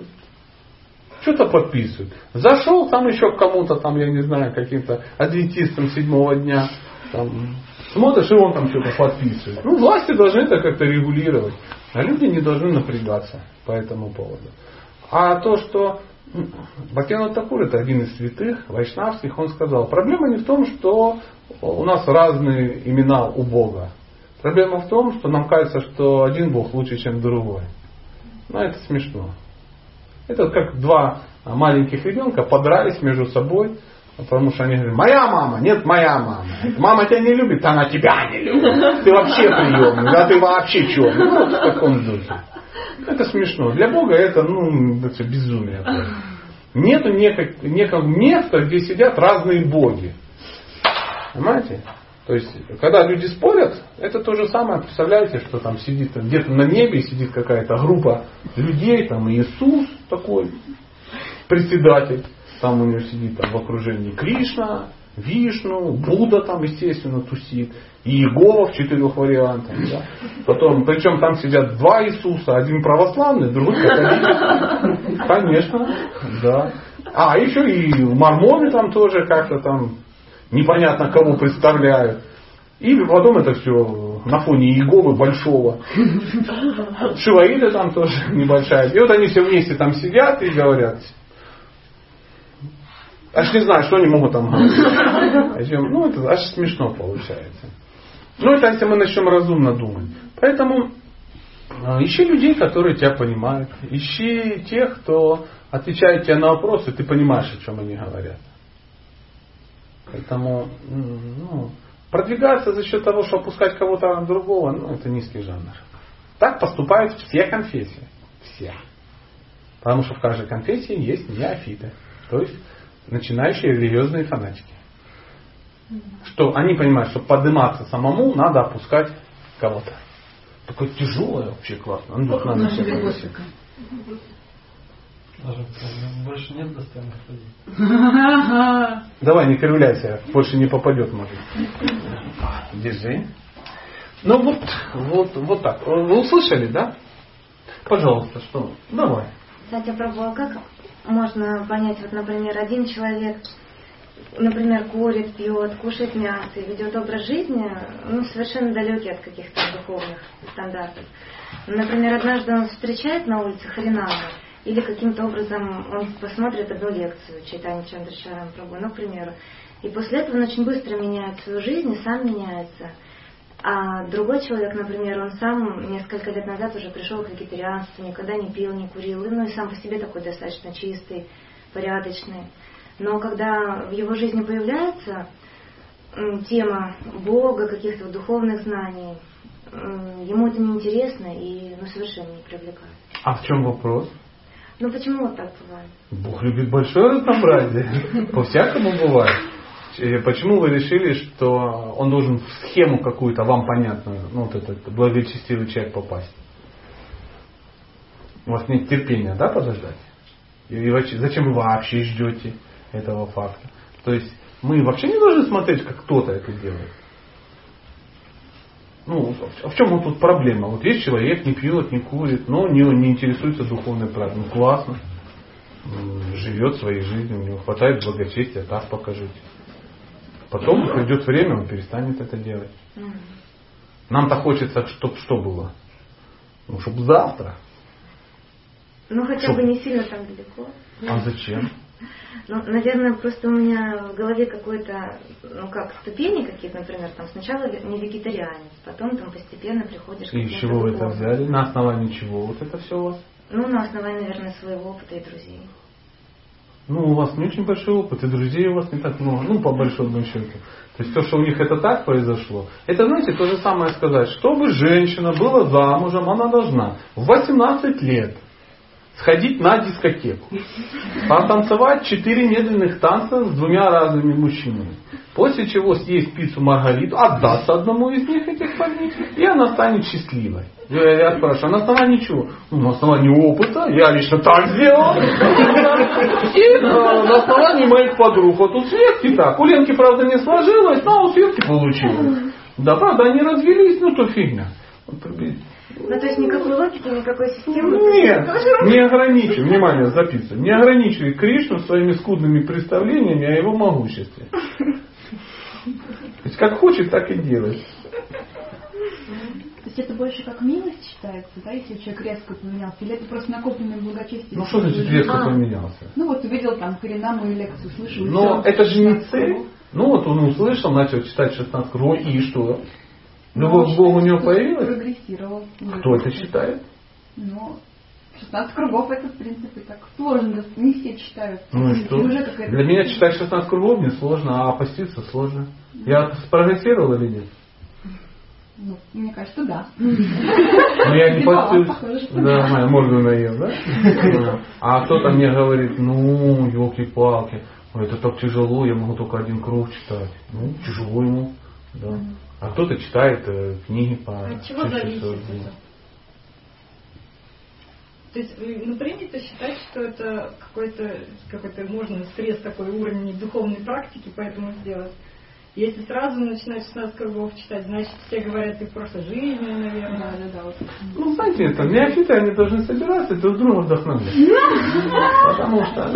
что-то подписывает. Зашел там еще к кому-то, там, я не знаю, каким-то адвентистам седьмого дня. Там, смотришь, и он там что-то подписывает. Власти должны это как-то регулировать. А люди не должны напрягаться по этому поводу. А то, что Бхактивинода Тхакур, это один из святых вайшнавских, он сказал, проблема не в том, что у нас разные имена у Бога. Проблема в том, что нам кажется, что один Бог лучше, чем другой. Но это смешно. Это как два маленьких ребенка подрались между собой, потому что они говорят, моя мама, нет, моя мама. Мама тебя не любит, она тебя не любит. Ты вообще приемный, да ты вообще чё? Вот в таком духе. Это смешно. Для Бога это, это безумие. Нету некого места, где сидят разные боги. Понимаете? То есть, когда люди спорят, это то же самое, представляете, что там сидит где-то на небе, сидит какая-то группа людей, там Иисус такой, председатель, там у него сидит в окружении Кришна, Вишну, Будда там, естественно, тусит, и Иегова в 4 вариантах. Да. Потом, причем там сидят два Иисуса, один православный, другой католик. Конечно, да. А еще и мормоны там тоже как-то там. Непонятно, кого представляют. И потом это все на фоне Иеговы большого. Шиваида там тоже небольшая. И вот они все вместе там сидят и говорят. Аж не знаю, что они могут там говорить. Это аж смешно получается. Это если мы начнем разумно думать. Поэтому ищи людей, которые тебя понимают. Ищи тех, кто отвечает тебе на вопросы, ты понимаешь, о чем они говорят. Поэтому продвигаться за счет того, что опускать кого-то другого, это низкий жанр. Так поступают все конфессии. Все. Потому что в каждой конфессии есть неофиты. То есть начинающие религиозные фанатики. Что они понимают, что подниматься самому надо опускать кого-то. Такое тяжелое вообще классно. Надо все конфессии. Больше нет достойных людей. Давай, не кривляйся, больше не попадет, может. Держи. Вот так. Вы услышали, да? Пожалуйста, что? Давай. Кстати, пробовала, как можно понять, например, один человек, курит, пьет, кушает мясо и ведет образ жизни, совершенно далекий от каких-то духовных стандартов. Например, однажды он встречает на улице Харинама. Или каким-то образом он посмотрит одну лекцию, читание Чандрашарам Прабху, к примеру. И после этого он очень быстро меняет свою жизнь и сам меняется. А другой человек, например, он сам несколько лет назад уже пришел к вегетарианству, никогда не пил, не курил, и сам по себе такой достаточно чистый, порядочный. Но когда в его жизни появляется тема Бога, каких-то духовных знаний, ему это неинтересно и совершенно не привлекает. А в чем вопрос? Почему вот так бывает? Бог любит большое разнообразие. По-всякому бывает. Почему вы решили, что он должен в схему какую-то вам понятную, этот благочестивый человек попасть? У вас нет терпения, да, подождать? И зачем вы вообще ждете этого факта? То есть мы вообще не должны смотреть, как кто-то это делает. В чем вот тут проблема? Вот есть человек, не пьет, не курит, но не интересуется духовной практикой. Классно. Живет своей жизнью, у него хватает благочестия, так покажите. Потом придет время, он перестанет это делать. Нам-то хочется, чтобы что было? Чтобы завтра. Хотя бы не сильно там далеко. А зачем? Наверное, просто у меня в голове какой-то, ступени какие-то, например, сначала не вегетарианец, потом постепенно приходишь к какому-то. И из чего вы это взяли? На основании чего вот это все у вас? На основании, наверное, своего опыта и друзей. У вас не очень большой опыт, и друзей у вас не так много, по большому счету. То есть то, что у них это так произошло, это, то же самое сказать, чтобы женщина была замужем, она должна в 18 лет сходить на дискотеку, потанцевать 4 медленных танца с 2 разными мужчинами, после чего съесть пиццу Маргариту, отдаться одному из них, этих парней, и она станет счастливой. Я спрашиваю, на основании чего? На основании опыта, я лично так сделал, и на основании моих подруг. Вот у Светки так, у Ленки, правда, не сложилось, но у Светки получилось. Да, правда, они развелись, то фигня. То есть никакой логики, никакой системы? Нет, не ограничивай, внимание, записывай, не ограничивай Кришну своими скудными представлениями о его могуществе. То есть как хочет, так и делает. То есть это больше как милость считается, да, если человек резко поменялся? Или это просто накопленное благочестие? Что значит резко поменялся? Увидел Кардама Муни лекцию, слышал. Но это же не цель. Он услышал, начал читать 16 круг, и что? Любовь к Богу у него появилась? Кто это считает? 16 кругов это, в принципе, так сложно. Не все читают. Что? Для меня читать 16 кругов не сложно, а поститься сложно. Я спрогрессировал или нет? Мне кажется, да. Но я не постился. Да, моя морду наел, да? А кто-то мне говорит, елки-палки, это так тяжело, я могу только один круг читать. Тяжело ему, да. А кто-то читает книги по... От чего зависит это? То есть, принято считать, что это какой-то можно срез такой уровень духовной практики, поэтому сделать. Если сразу начинать 16 кругов читать, значит, все говорят, ты просто жизнь, наверное. Да. Знаете, неофиты, они должны собираться друг друга вдохновлять. Потому что,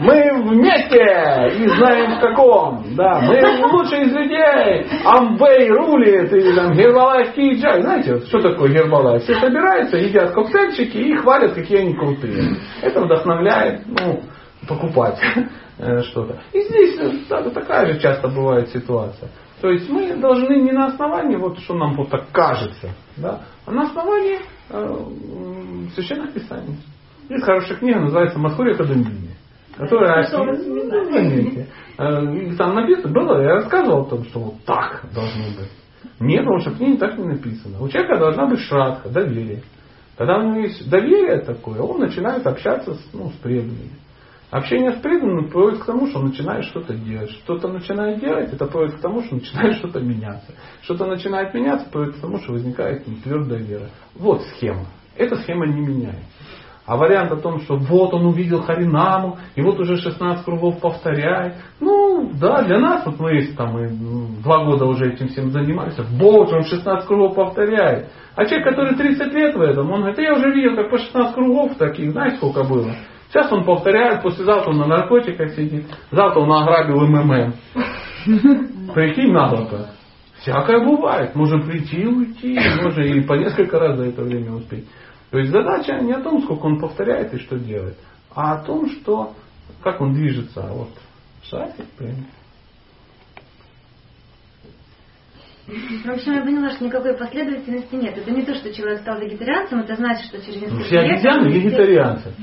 мы вместе и знаем в каком. Да, мы лучшие из людей. Амвей рулит, и Гербалайский чай. Знаете, что такое Гербалай? Все собираются, едят коктейльчики и хвалят, какие они крутые. Это вдохновляет, покупать что-то. И здесь такая же часто бывает ситуация. То есть мы должны не на основании, что нам так кажется, да, а на основании священных писаний. Есть хорошая книга, называется «Мадхурья Кадамбини», которая там написано было, я рассказывал о том, что так должно быть. Нет, потому что в книге так не написано. У человека должна быть шрадха, доверие. Когда у него есть доверие такое, он начинает общаться с преданными. Общение с преданным приводит к тому, что начинаешь что-то делать. Что-то начинаешь делать, это приводит к тому, что начинает что-то меняться. Что-то начинает меняться, приводит к тому, что возникает твердая вера. Вот схема. Эта схема не меняется. А вариант о том, что он увидел Харинаму, и уже 16 кругов повторяет. Для нас, мы 2 года уже этим всем занимаемся. Он 16 кругов повторяет. А человек, который 30 лет в этом, он говорит, я уже видел, как по 16 кругов таких, знаете, сколько было? Сейчас он повторяет, послезавтра он на наркотиках сидит, завтра он ограбил МММ. Прикинь, надо-то. Всякое бывает. Можно прийти и уйти, можно и по несколько раз за это время успеть. То есть задача не о том, сколько он повторяет и что делает, а о том, что как он движется. Шаг, Потому что я поняла, что никакой последовательности нет. Это не то, что человек стал вегетарианцем, это значит, что через несколько лет... Все обезьяны вегетарианцы.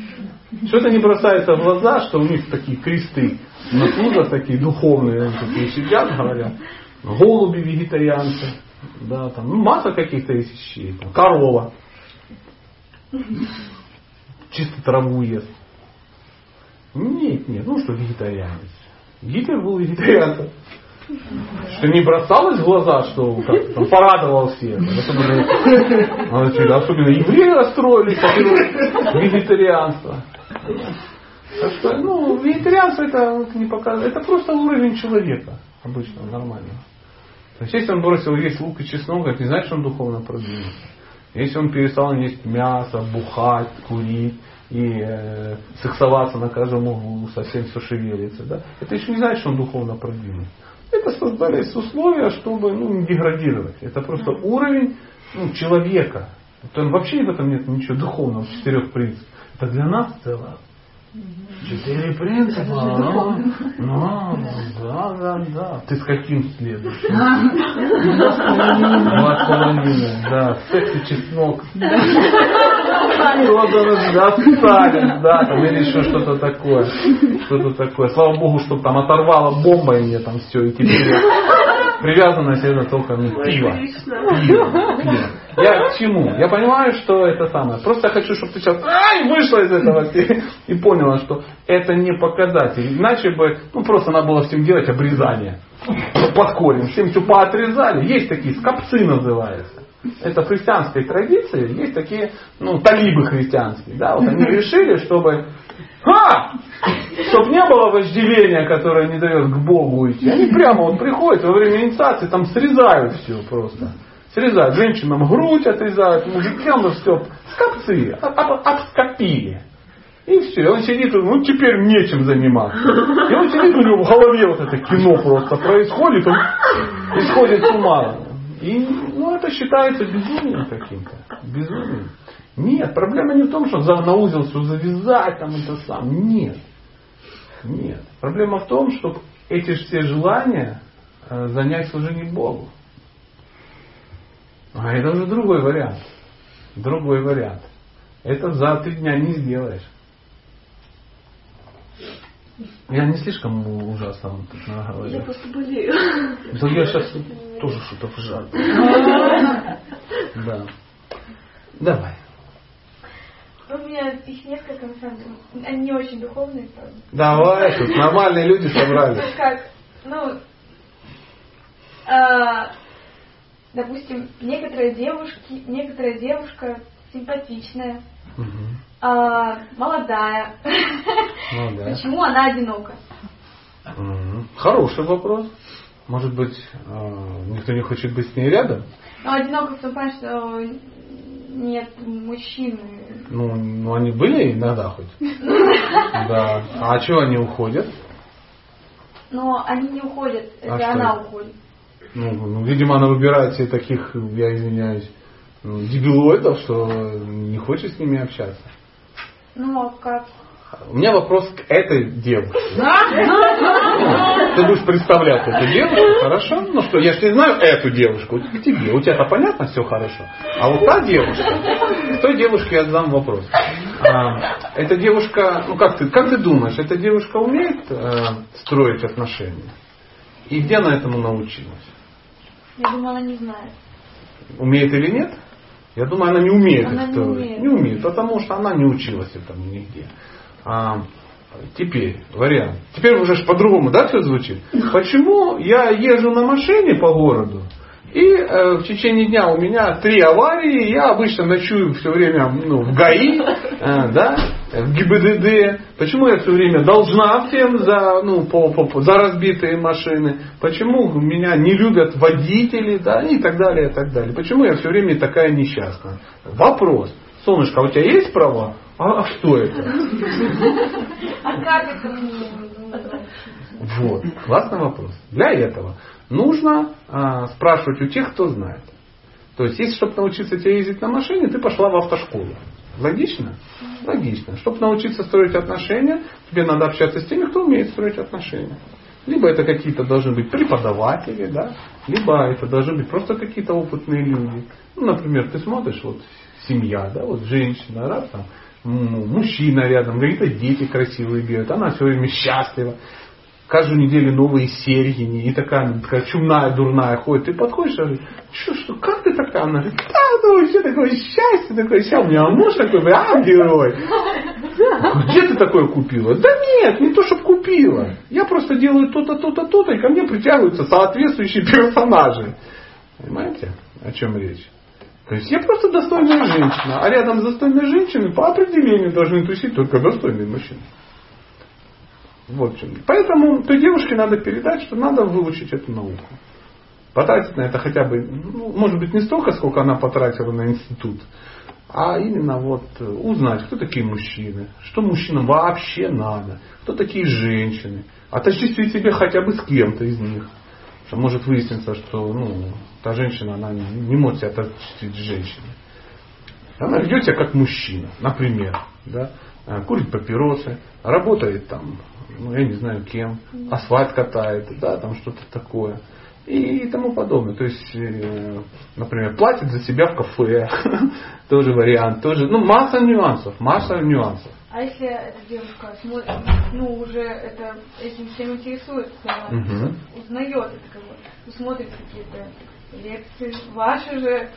Что-то не бросается в глаза, что у них такие кресты на службах, такие духовные, они такие сидят, говорят. Голуби вегетарианцы. Да, там, ну, масса каких-то есть вещей. Там, корова. Чисто траву ест. Нет, нет, ну что вегетарианец. Гитлер был вегетарианцем. Что не бросалось в глаза, что как, там, порадовал всех. Особенно евреи расстроились по вегетарианство. Так что, ну, вегетарианство это не показывает. Это просто уровень человека обычного, нормального. То есть если он бросил есть лук и чеснок, это не значит, что он духовно продвинулся. Если он перестал есть мясо, бухать, курить и сексоваться на каждом углу, совсем все шевелится, да? Это еще не значит, что он духовно продвинулся. Это создались условия, чтобы не деградировать. Это просто уровень человека. Это вообще в этом нет ничего духовного, четырех принципов. Это для нас целое. Четыре принципа. Да. Ты с каким следуешь? 2,5. Да. Секс и чеснок. Отстали, да, там или еще что-то такое. Что-то такое. Слава Богу, что там оторвала бомба, и мне там все, и теперь привязано всегда только пиво. Я к чему? Я понимаю, что это самое. Просто я хочу, чтобы ты сейчас вышла из этого и поняла, что это не показатель. Иначе бы, просто надо было всем делать обрезание. Под корень. Всем все поотрезали. Есть такие, скопцы называются. Это в христианской традиции есть такие, талибы христианские. Да? Вот они решили, чтобы не было вожделения, которое не дает к Богу идти. Они прямо приходят во время инициации, там срезают все просто. Срезают. Женщинам грудь отрезают, мужикам все. Скопцы. Обскопили. И все. И он сидит, теперь нечем заниматься. И он сидит, у него в голове вот это кино просто происходит. Он исходит с ума. И это считается безумием каким-то. Безумием. Нет, проблема не в том, что на узел все завязать, Нет. Нет. Проблема в том, чтобы эти все желания занять служение Богу. А это уже другой вариант. Другой вариант. Это за 3 дня не сделаешь. Я не слишком ужасно тут наговорил. Я просто болею. Да я сейчас тоже что-то ужасно. Да. Давай. У меня их несколько, на самом деле. Они не очень духовные, правда. Давай, тут нормальные люди собрались. Допустим, некоторая девушка симпатичная, молодая. Почему она одинока? Хороший вопрос. Может быть, никто не хочет быть с ней рядом? Одинока в том плане, что нет мужчин. Они были иногда хоть. Да. А чего они уходят? Они не уходят, это она уходит. Видимо, она выбирает себе таких, я извиняюсь, дебилоидов, что не хочет с ними общаться. А как? У меня вопрос к этой девушке. Ты будешь представлять эту девушку, хорошо? Что, я же не знаю эту девушку, к тебе. У тебя-то понятно, все хорошо. А вот та девушка, к той девушке я задам вопрос. Эта девушка, как ты думаешь, эта девушка умеет строить отношения? И где она этому научилась? Я думаю, она не знает. Умеет или нет? Я думаю, она не умеет. Не умеет, потому что она не училась этому нигде. Теперь вариант. Теперь уже по-другому, да, все звучит? Почему я езжу на машине по городу, и в течение дня у меня 3 аварии, я обычно ночую все время в ГАИ, в ГИБДД. Почему я все время должна всем за разбитые машины? Почему меня не любят водители, и так далее, и так далее? Почему я все время такая несчастная? Вопрос. Солнышко, у тебя есть права? А что это? А как это мне? Вот. Классный вопрос. Для этого нужно спрашивать у тех, кто знает. То есть, если чтобы научиться тебе ездить на машине, ты пошла в автошколу. Логично? Логично. Чтобы научиться строить отношения, тебе надо общаться с теми, кто умеет строить отношения. Либо это какие-то должны быть преподаватели, да? Либо это должны быть просто какие-то опытные люди. Ну, например, ты смотришь, вот семья, да, вот женщина, да, там, мужчина рядом, какие-то дети красивые бегают, она все время счастлива. Каждую неделю новые серьги, и такая чумная, дурная ходит. Ты подходишь, она говорит, что, как ты такая? Она говорит, да, ну вообще такое счастье, такое счастье. У меня муж такой, герой. Где ты такое купила? Да нет, не то, чтобы купила. Я просто делаю то-то, то-то, то-то, и ко мне притягиваются соответствующие персонажи. Понимаете, о чем речь? То есть я просто достойная женщина, а рядом с достойной женщиной по определению должны тусить только достойные мужчины. Вот. Поэтому той девушке надо передать, что надо выучить эту науку. Потратить на это хотя бы, ну, может быть, не столько, сколько она потратила на институт, а именно вот узнать, кто такие мужчины, что мужчинам вообще надо, кто такие женщины, отождествить себя хотя бы с кем-то из них. Может выясниться, что та женщина, она не может себя отождествить с женщиной. Она ведет себя как мужчина, например, да? Курит папиросы, работает там, я не знаю кем, асфальт катает, да, там что-то такое и тому подобное. То есть, например, платит за себя в кафе, тоже вариант, тоже, масса нюансов. А если эта девушка смотрит, уже это, этим всем интересуется, узнает это, смотрит какие-то лекции, ваши же,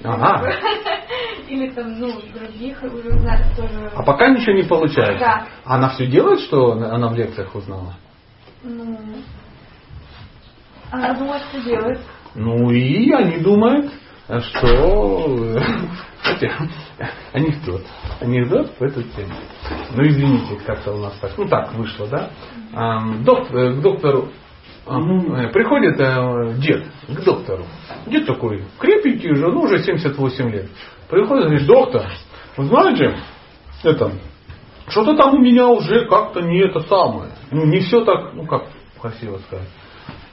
или там, других уже знает тоже. А пока ничего не получается. Да. Она все делает, что она в лекциях узнала? Она думает, что делает. И они думают, что... Анекдот в эту тему. Извините, как-то у нас так. Так вышло, да? К доктору приходит дед к доктору. Дед такой крепенький уже, уже 78 лет. Приходит и говорит, доктор, вы знаете, что-то там у меня уже как-то не это самое. Не все так, как красиво сказать,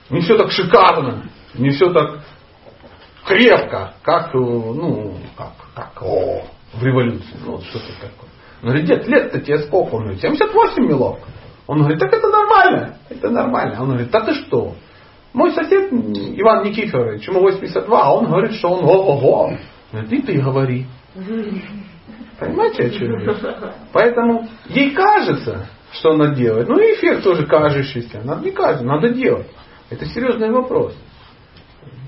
не все так шикарно, не все так крепко, как в революции. Что-то такое. Он говорит, дед, лет-то тебе сколько? Он говорит, 78, милок. Он говорит, так это нормально. Он говорит, да ты что? Мой сосед Иван Никифорович, ему 82, а он говорит, что он ого-го. Говорит, и ты говори. Понимаете, о чем речь? Поэтому ей кажется, что она делает. И эффект тоже кажущийся. Надо не кажется, надо делать. Это серьезный вопрос.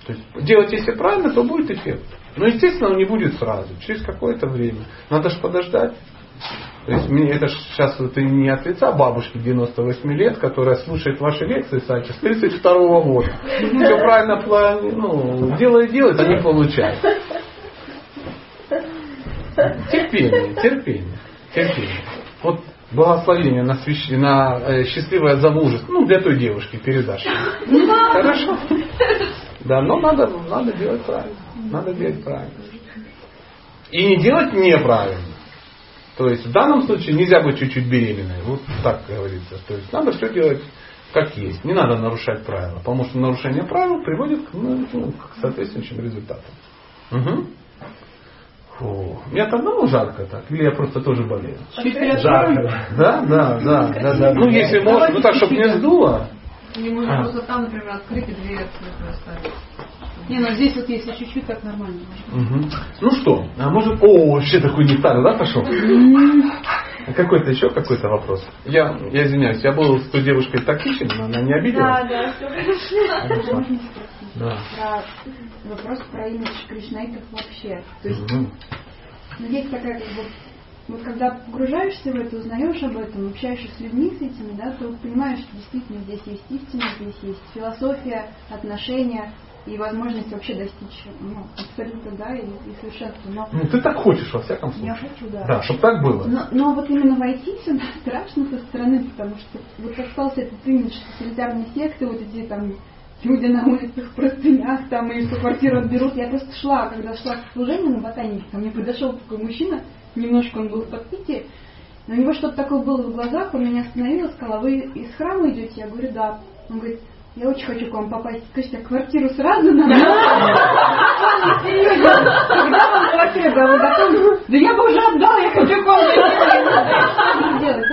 То есть делать, если правильно, то будет эффект. Естественно, он не будет сразу. Через какое-то время. Надо же подождать. То есть это ж сейчас это не от лица бабушки 98 лет, которая слушает ваши лекции, Саша, с 32 года. Все правильно делает, а не получает. Терпение. Вот благословение на счастливое замужество. Для той девушки передашь. Хорошо? Да, но надо делать правильно. И не делать неправильно. То есть в данном случае нельзя быть чуть-чуть беременной. Вот так говорится. То есть надо все делать как есть. Не надо нарушать правила. Потому что нарушение правил приводит к соответствующим результатам. Мне от одного жарко так? Или я просто тоже болею? Жарко. Да. Если можно, так, чтобы не сдуло. Не можно просто там, например, открыть и дверь открытую оставить. Здесь вот если чуть-чуть, так нормально. Вообще такой нектар, да, пошел? Какой-то вопрос. Я извиняюсь, я был с той девушкой тактичен, но она не обиделась. Да, все хорошо. Да. Вопрос про имя кришнаитов вообще. То есть, есть такая когда погружаешься в это, узнаешь об этом, общаешься с людьми с этими, да, то понимаешь, что действительно здесь есть истина, здесь есть философия, отношения и возможность вообще достичь абсолюта, да, и совершенства. Ты так хочешь, во всяком случае. Я хочу, да. Да, чтобы так было. Но вот именно войти сюда страшно со стороны, потому что вот остался этот имидж тоталитарной секты, вот эти там люди на улицах в простынях там, и по квартирам берут. Я просто шла, когда шла к служению на ботанике, ко мне подошел такой мужчина, немножко он был в подпитии, но у него что-то такое было в глазах, он меня остановил, сказал, вы из храма идете? Я говорю, да. Он говорит, Я очень хочу к вам попасть. Скажите, а квартиру сразу надо? Когда вам квартира была готова? Да я бы уже отдал, я хочу к вам. Что делать?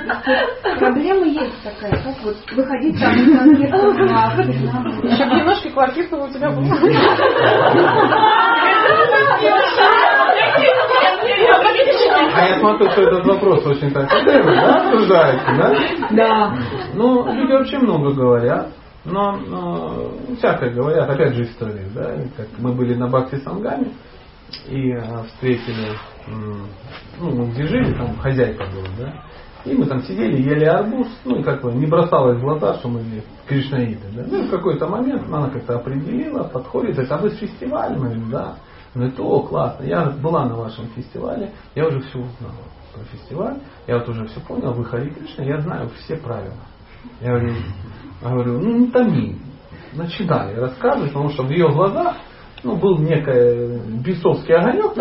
Проблема есть такая. Как вот выходить там из конкретного квартира? Чтобы немножко квартирка у тебя была. А я смотрю, что этот вопрос очень так обсуждается, да? Да. Ну, люди вообще много говорят. Но всякое говорят, опять же истории, да, как мы были на Бхакти-сангаме и встретили, ну, мы где жили, там хозяйка была, да, и мы там сидели, ели арбуз, ну, и как-то не бросалось в глаза, что мы кришнаиды, да, ну, и в какой-то момент она как-то определила, подходит, говорит, а вы с фестиваля, говорит, да, она говорит, о, классно, я была на вашем фестивале, я уже все узнала про фестиваль, я вот уже все понял, вы Хари Кришна, я знаю все правила. Я говорю, ну не томи, начинай рассказывать, потому что в ее глазах был некий бесовский огонек,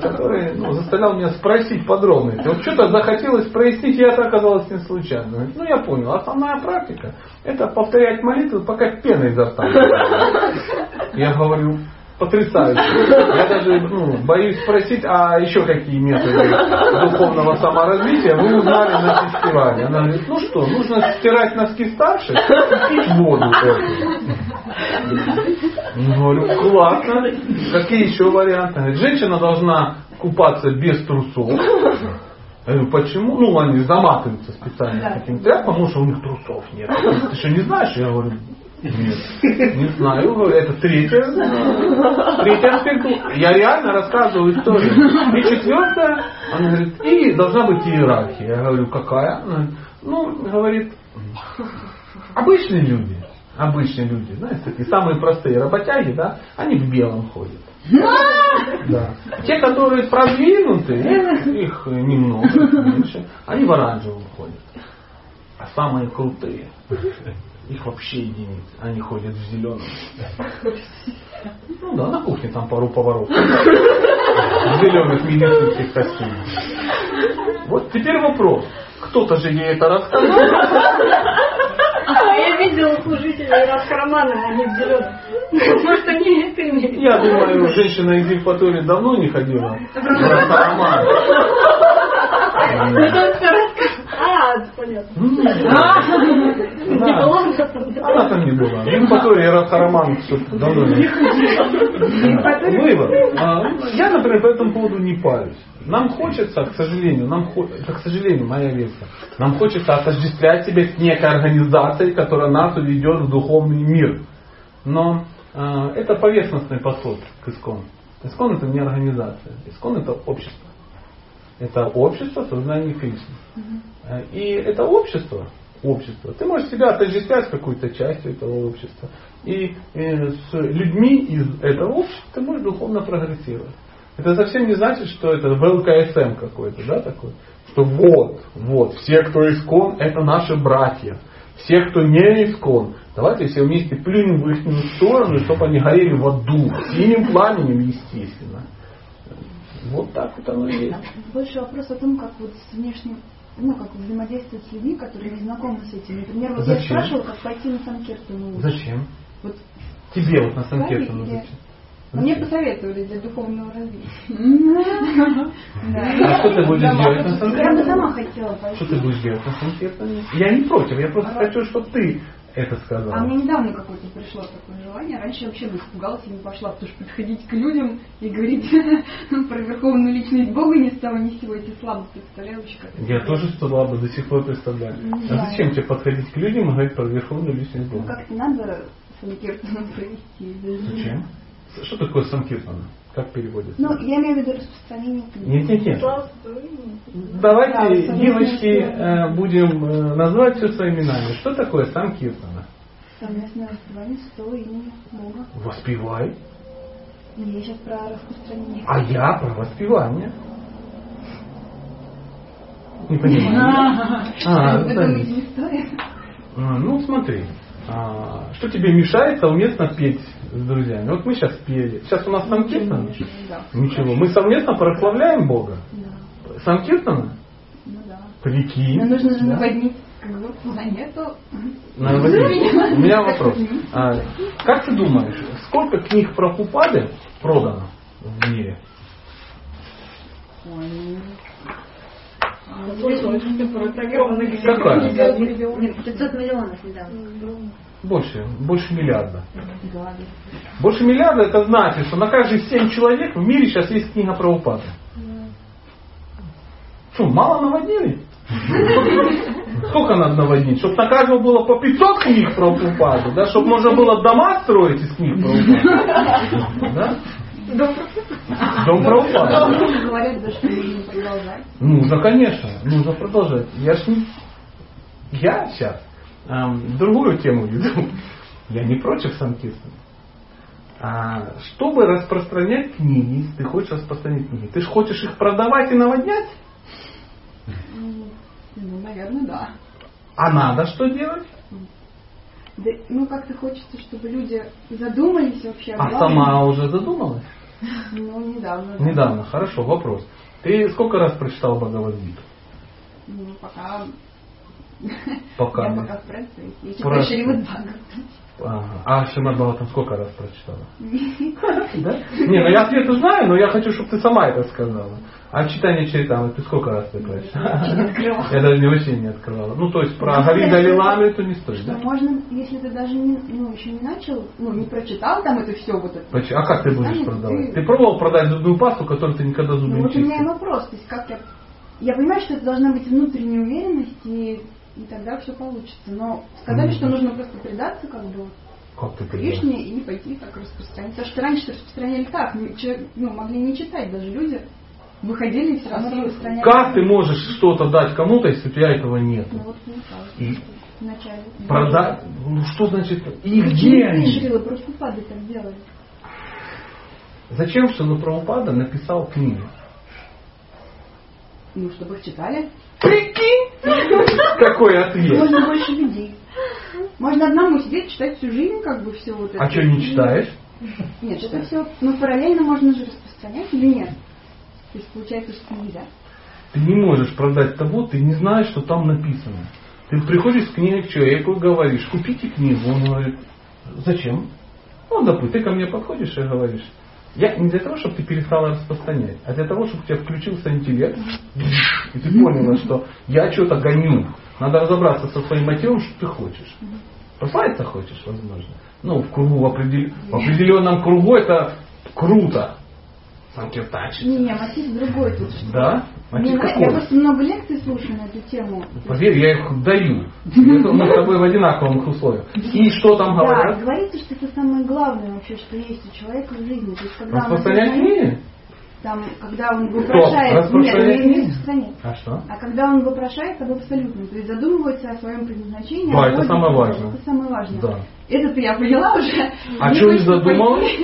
который заставлял меня спросить подробности. Вот что-то захотелось прояснить, и это оказалось не случайно. Ну я понял, основная практика – это повторять молитву, пока пена изо рта. Я говорю, потрясающе. Я даже боюсь спросить, а еще какие методы духовного саморазвития вы узнали на фестивале? Она говорит, ну что, нужно стирать носки старше и пить воду. Я говорю, классно. Какие еще варианты? Говорит, женщина должна купаться без трусов. Я говорю, почему? Ну, они заматываются специально таким тряпком, потому что у них трусов нет. Ты что, не знаешь? Я говорю, нет, не знаю, это третий аспект. Я реально рассказываю историю. И четвертая, она говорит, и должна быть иерархия. Я говорю, какая? Она говорит, говорит, обычные люди, знаешь, такие самые простые работяги, да, они в белом ходят. Да. Те, которые продвинутые, их немного, меньше, они в оранжевом ходят. А самые крутые, их вообще единицы. Они ходят в зеленом. Ну да, на кухне там пару поворотов. В зеленых медицинских костюмах. Вот теперь вопрос. Кто-то же ей это рассказал. Я видела служителей Радхарани, они в зеленом. Может, они и ты мне. Я думаю, женщина из Евпатории давно не ходила в Радхарани. Понятно. Она там не была. Евпатория и Радхарани что-то давно не было. Я, например, по этому поводу не парюсь. Нам хочется, к сожалению, моя версия, нам хочется отождествлять себя с некой организацией, которая нас уведет в духовный мир. Но это поверхностный подход к ИСКОН. ИСКОН это не организация. ИСКОН это общество. Это общество сознания Кришны. И это общество. Ты можешь себя отождествлять с какой-то частью этого общества. И с людьми из этого общества ты можешь духовно прогрессировать. Это совсем не значит, что это ВЛКСМ какой-то, да, такой. Что вот, все, кто ИСКОН, это наши братья. Все, кто не ИСКОН, давайте все вместе плюнем в их сторону, чтобы они горели в аду. Синим пламенем, естественно. Вот так вот оно и есть. Больше вопрос о том, как вот с внешним, как взаимодействовать с людьми, которые не знакомы с этим. Например, вот зачем? Я спрашивала, как пойти на Санкиртану. Зачем? Вот. Тебе вот на Санкиртану зачем? Мне посоветовали для духовного развития. А что ты будешь делать на Санкиртану? Я бы сама хотела пойти. Что ты будешь делать на Санкиртану? Я не против, я просто хочу, чтобы ты это сказала. А мне недавно какое-то пришло такое желание. Раньше я вообще испугалась и не пошла, потому что подходить к людям и говорить про верховную личность Бога не стало ни сего. Эти слабо представляю вообще как. Я тоже слабо до сих пор представляю. А зачем тебе подходить к людям и говорить про верховную личность Бога? Как-то надо Санкиртану провести. Зачем? Что такое Санкиртана? Как переводится? Я имею в виду распространение книги. Нет. Давайте, девочки, будем называть все своими именами. Что такое Санкиртана? Совместное воспевание святого имени Бога. Воспевай. Я сейчас про распространение. А я про воспевание. Не понимаю. Думаете, не стоит? Смотри. Что тебе мешает совместно петь с друзьями? Вот мы сейчас пели. Сейчас у нас Санкиртана? Да. Ничего. Мы совместно прославляем Бога? Да. Санкиртана? Ну да. Прикинь. Нам нужно наводнить группу. Монету. У меня вопрос. Как ты думаешь, сколько книг Прабхупады продано в мире? Какая? 500 миллионов недавно. Больше миллиарда. Больше миллиарда, это значит, что на каждые 7 человек в мире сейчас есть книга Прабхупады. Что, мало наводнили? Сколько надо наводнить? Чтобы на каждого было по 500 книг Прабхупады, да? Чтобы можно было дома строить из книг Прабхупады. Да? Дом Прабхупады. Нужно, конечно. Нужно продолжать. Я сейчас другую тему веду. Я не против санкиртана. Чтобы распространять книги, если ты хочешь распространять книги, ты же хочешь их продавать и наводнять? Ну, наверное, да. А надо что делать? Да, ну, как-то хочется, чтобы люди задумались вообще. А сама уже задумалась? Ну, недавно. Да. Недавно, хорошо, вопрос. Ты сколько раз прочитал Бхагавад-гиту? Ну, пока. Я пока в процессе. Я читаю Шримад-Бхагаватам. А Шримад-Бхагаватам сколько раз прочитала? Не, ну я ответ знаю, но я хочу, чтобы ты сама это сказала. А читание Чаритамы ты сколько раз открываешь? Я даже не очень не открывала. Ну, то есть про Говинда Лилами то не стоит. Что можно, если ты даже еще не начал, не прочитал там это все вот это. А как ты будешь продавать? Ты пробовал продать зубную пасту, которую ты никогда зубы не чистил? Вот у меня и вопрос. То есть как я понимаю, что это должна быть внутренняя уверенность, и тогда все получится. Но сказали, что нужно просто предаться Кришне и пойти так распространять. Потому что раньше распространяли так, могли не читать даже люди. Выходили и сразу распространяли. Как ты можешь что-то дать кому-то, если у тебя этого нет? Ну вот не так. И вначале. Продать? Ну что значит? И где они? Шрила Прабхупада так делали. Зачем Шрила Прабхупада написал книгу? Ну, чтобы их читали. Прикинь! Какой ответ? Можно больше людей. Можно одному сидеть, читать всю жизнь, все вот это. А что, не читаешь? Нет, это все. Но параллельно можно же распространять или нет? То есть получается, что нельзя. Ты не можешь продать того, ты не знаешь, что там написано. Ты приходишь с книгой к человеку и говоришь, купите книгу. Он говорит, зачем? Допустим, ты ко мне подходишь и говоришь, я не для того, чтобы ты перестала распространять, а для того, чтобы у тебя включился интеллект, и ты поняла, что я что-то гоню. Надо разобраться со своим мотивом, что ты хочешь. Послать-то хочешь, возможно. В определенном кругу это круто. Не, мотив другой тут. Да? Я просто много лекций слушаю на эту тему. Поверь, я их даю. Мы с тобой в одинаковых условиях. И что там говорят? Да, говорится, что это самое главное вообще, что есть у человека в жизни. Распространять книги? Когда он вопрошает... Нет, а что? А когда он вопрошает об абсолютном, то есть задумывается о своем предназначении. Да, это самое важное. Это самое важное. Да. Это-то я поняла уже. А что не задумалась?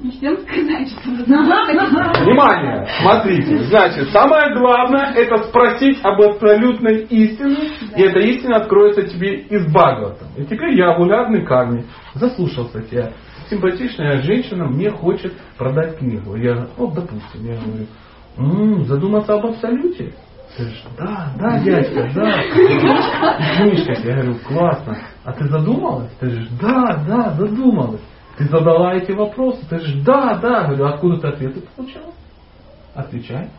Не всем сказать, что внимание! Смотрите, значит, самое главное — это спросить об абсолютной истине, да. И эта истина откроется тебе из Бхагаватам. И теперь я, Агулярный Карми, заслушался тебя. Симпатичная женщина мне хочет продать книгу. Я говорю, допустим, я говорю, задуматься об абсолюте? Ты говоришь, да, дядька, да. Мишка, я говорю, классно. А ты задумалась? Ты говоришь, да, задумалась. Ты задала эти вопросы, ты же да, говорю, откуда ты ответы получила? Отвечай.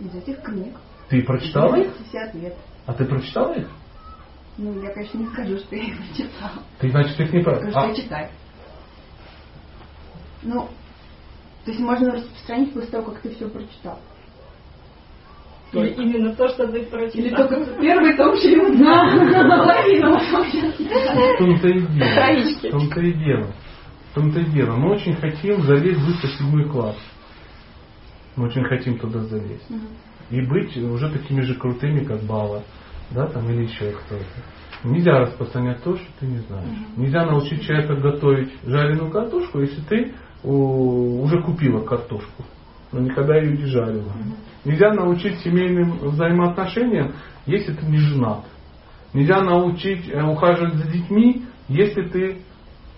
Из этих книг. Ты прочитала их? Все ответы. А ты прочитала их? Ну, я, конечно, не скажу, что я их прочитала. Ты, значит, их не прочитала. Потому что я читаю. То есть можно распространить после того, как ты все прочитал. Или именно то, что ты прочитал. Или только первый том, что я узнала. Половину. В том-то и дело. Странички. В том-то и дело. Мы очень хотим залезть быстро в 7 класс. Мы очень хотим туда залезть. И быть уже такими же крутыми, как Бала. Да, там или еще кто-то. Нельзя распространять то, что ты не знаешь. Нельзя научить человека готовить жареную картошку, если ты уже купила картошку, но никогда ее не жарила. Нельзя научить семейным взаимоотношениям, если ты не женат. Нельзя научить ухаживать за детьми, если ты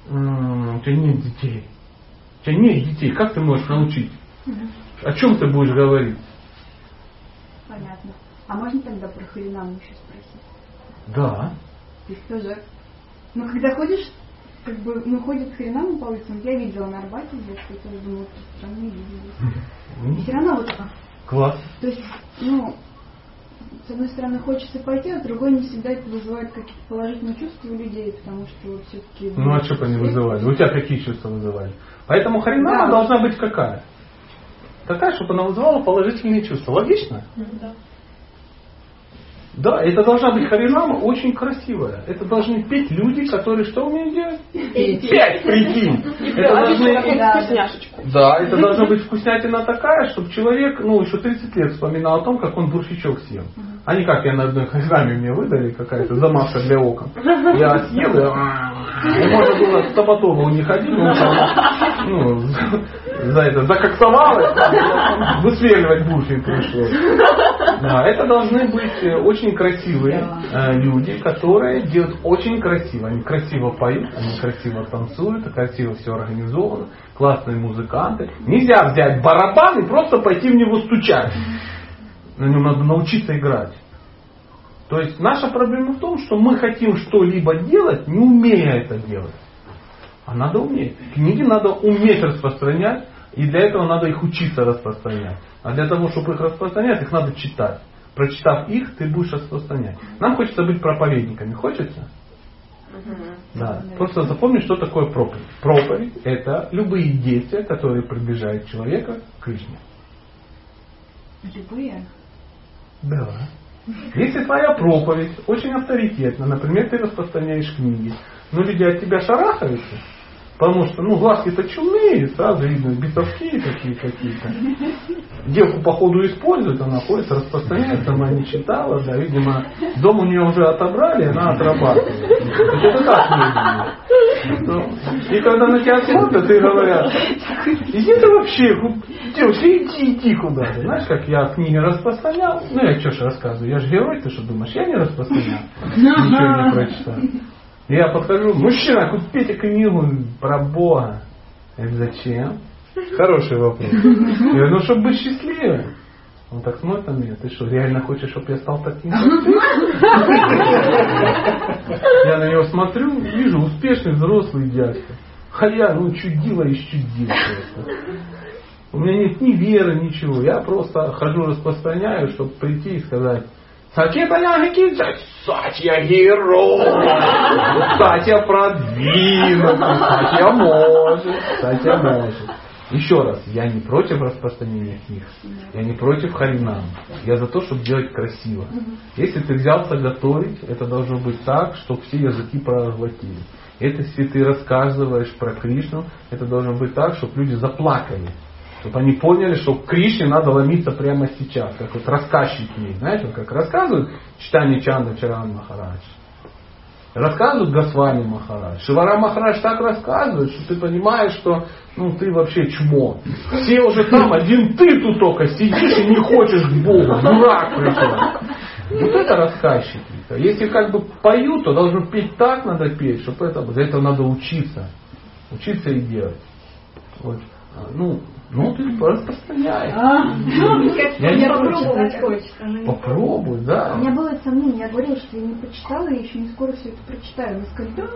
у тебя нет детей. Как ты можешь научить? О чем ты будешь говорить? Понятно. А можно тогда про Харинаму еще спросить? Да. Их тоже. Но когда ходишь, как бы, ну, ходит хренам по улицам. Я видела на Арбате здесь, я тоже думала, что странно видела. И все равно вот так. Класс. То есть, ну, с одной стороны хочется пойти, а с другой не всегда это вызывает какие-то положительные чувства у людей, потому что все-таки... Ну а что бы они вызывали? У тебя какие чувства вызывали? Поэтому харинама должна быть какая? Такая, чтобы она вызывала положительные чувства. Логично? Да. Да, это должна быть харинама очень красивая. Это должны петь люди, которые что умеют делать? Петь, прикинь! Это вкусняшечку. Да, это должна быть вкуснятина такая, чтобы человек, ну, еще 30 лет вспоминал о том, как он бурщичок съел. А не как я на одной храме мне выдали какая-то замазка для окон. Я съел, и можно было с Табатовым не ходить, но ну, за это закоксовалось, высверливать бурщик пришлось. Да, это должны быть очень красивые люди, которые делают очень красиво. Они красиво поют, они красиво танцуют, красиво все организовано, классные музыканты. Нельзя взять барабан и просто пойти в него стучать. На нем надо научиться играть. То есть наша проблема в том, что мы хотим что-либо делать, не умея это делать. А надо уметь. Книги надо уметь распространять, и для этого надо их учиться распространять. А для того, чтобы их распространять, их надо читать. Прочитав их, ты будешь распространять. Нам хочется быть проповедниками. Хочется? Да. Просто запомни, что такое проповедь. Проповедь – это любые действия, которые приближают человека к Кришне. Любые? Да. Если твоя проповедь очень авторитетна, например, ты распространяешь книги, но люди от тебя шарахаются, потому что, ну, глазки-то чумные, сразу видно, бесовские какие-то. Девку, походу, используют, она ходит, распространяет, сама не читала, да, видимо, дом у нее уже отобрали, она отрабатывает. Это так выглядит. И когда на тебя смотрят и говорят, иди ты вообще, девушка, иди куда-то. Знаешь, как я книги распространял, ну, я что ж рассказываю, я же герой, ты что думаешь, я не распространял, ничего не прочитал. Я подхожу, мужчина, купите книгу про Бога. Я говорю, зачем? Хороший вопрос. Я говорю, ну, чтобы быть счастливым. Он так смотрит на меня, ты что, реально хочешь, чтобы я стал таким? Я на него смотрю, вижу, успешный взрослый дядька. Халява, ну, чудило из чудила. У меня нет ни веры, ничего. Я просто хожу, распространяю, чтобы прийти и сказать, Сатья герой, Сатья продвинутый, Сатья может. Еще раз, я не против распространения книг, я не против харинам, я за то, чтобы делать красиво. Если ты взялся готовить, это должно быть так, чтобы все языки проглотили. Если ты рассказываешь про Кришну, это должно быть так, чтобы люди заплакали. Чтобы они поняли, что к Кришне надо ломиться прямо сейчас. Как вот рассказчик ей. Знаете, вот как рассказывают читание Чанда Чаран Махарадж. Рассказывают Госвами Махарадж. Шивара Махарадж так рассказывает, что ты понимаешь, что ну ты вообще чмо. Все уже там, один ты тут только сидишь и не хочешь к Богу. Дурак пришел. Вот это рассказчики. Если как бы поют, то должен петь так, надо петь, чтобы это... Для этого надо учиться. Учиться и делать. Вот. Ну, ты распространяй. Я попробовать хочется. Попробуй, да. У меня было сомнение. Я говорила, что я не прочитала, и еще не скоро все это прочитаю. Вы сказали,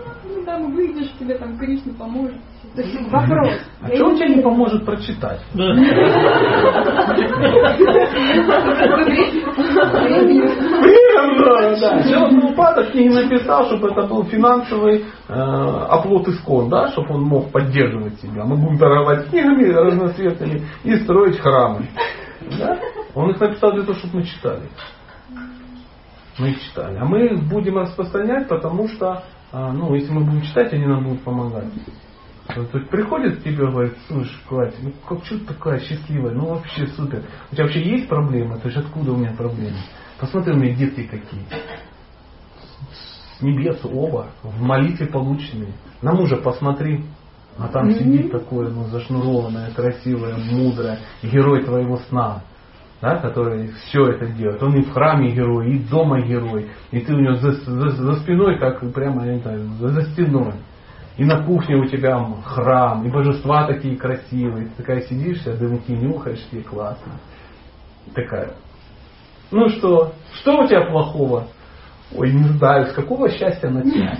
ну, выйдешь, тебе там Кришна поможет. То есть вопрос. А что он тебе не поможет прочитать? Примерно, да. Шрила Прабхупада книги написал, чтобы это был финансовый оплот ИСКОН, да, чтобы он мог поддерживать себя. Мы будем торговать книгами разноцветными и строить храмы. Да? Он их написал для того, чтобы мы читали. Мы их читали. А мы их будем распространять, потому что, ну, если мы будем читать, они нам будут помогать. Тут приходит к тебе и говорит, слушай, Катя, ну как что ты такая счастливая, ну вообще супер. У тебя вообще есть проблемы? То есть откуда у меня проблемы? Посмотри, у меня детки какие. С небес оба, в молитве полученные. На мужа посмотри, а там сидит такое, ну, зашнурованное, красивое, мудрое, герой твоего сна, да, который все это делает. Он и в храме герой, и дома герой. И ты у него за спиной, как прямо, я не знаю, за стеной. И на кухне у тебя храм, и божества такие красивые. Ты такая сидишь, дымки нюхаешь, тебе классно. Такая. Ну что? Что у тебя плохого? ой, не знаю, с какого счастья начать.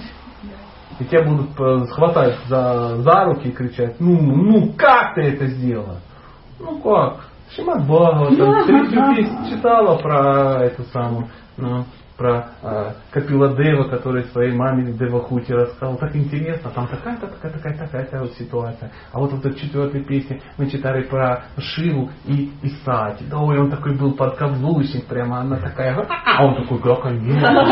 И тебя будут хватать за руки и кричать, ну как ты это сделала? Ну как? Шримад-Бхагаватам, третью песню читала про эту самую, про Капила-дева, который своей маме в Девахути рассказал. Так интересно, там такая-то вот ситуация. А вот в четвертой песне мы читали про Шиву и Сати. Да ой, он такой был подкаблучник, прямо она такая, а он такой, да, конечно.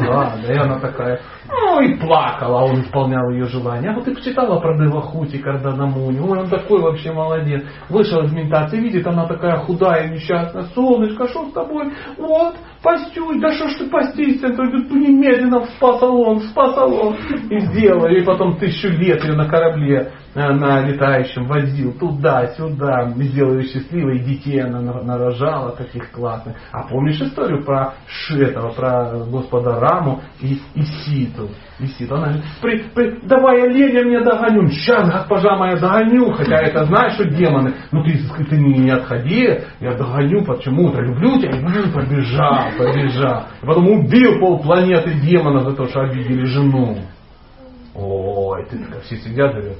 Да, и она такая, ну и плакала, а он исполнял ее желание. А вот ты почитала про Девахути, Кардама Муни, ой, он такой вообще молодец. Вышел из медитации, видит, она такая худая, несчастная, солнышко, что с тобой? Вот, постюм. Ой, да что ж ты постишься, немедленно в спа-салон, и сделал. И потом 1000 лет ее на корабле, на летающем возил туда-сюда, сделал ее счастливой, и детей она нарожала таких классных. А помнишь историю про Шетова, про Господа Раму и Ситу? И Сита, она говорит, давай оленя мне догоню, сейчас, госпожа моя, догоню, хотя это знаешь, что демоны, ну ты не отходи, я догоню, почему-то люблю тебя, и побежал. И потом убил полпланеты демона за то, что обидели жену. Ой, ты так все сидят, говорят.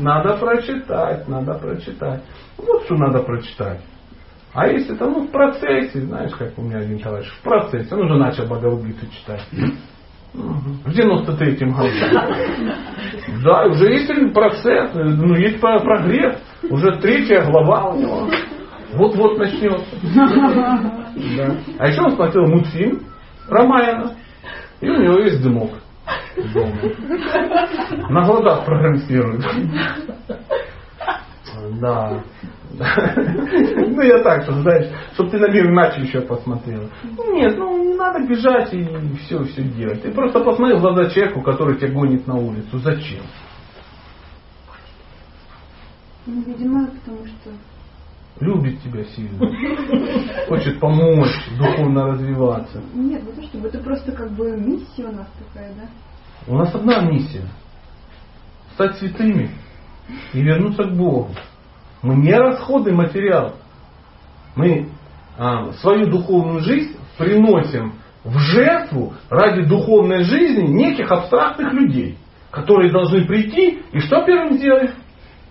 Надо прочитать. Вот что надо прочитать. А если это в процессе, знаешь, как у меня один товарищ, в процессе, он уже начал Бхагавад-гиту читать. В 93-м году. Да, уже есть процесс, есть прогресс. Уже 3-я глава у него. Вот начнется. Да. А еще он смотрел мультфильм Ромаяна. И у него есть дымок. На глазах прогрессирует. Да. Ну я так, что знаешь, чтобы ты на мир иначе еще посмотрела. Нет, не надо бежать и все делать. Ты просто посмотри в глаза человеку, который тебя гонит на улицу. Зачем? Ну, видимо, потому что... Любит тебя сильно. Хочет помочь, духовно развиваться. Нет, ну то, чтобы это просто как бы миссия у нас такая, да? У нас одна миссия. Стать святыми и вернуться к Богу. Мы не расходный материал. Мы свою духовную жизнь приносим в жертву ради духовной жизни неких абстрактных людей, которые должны прийти и что первым сделать?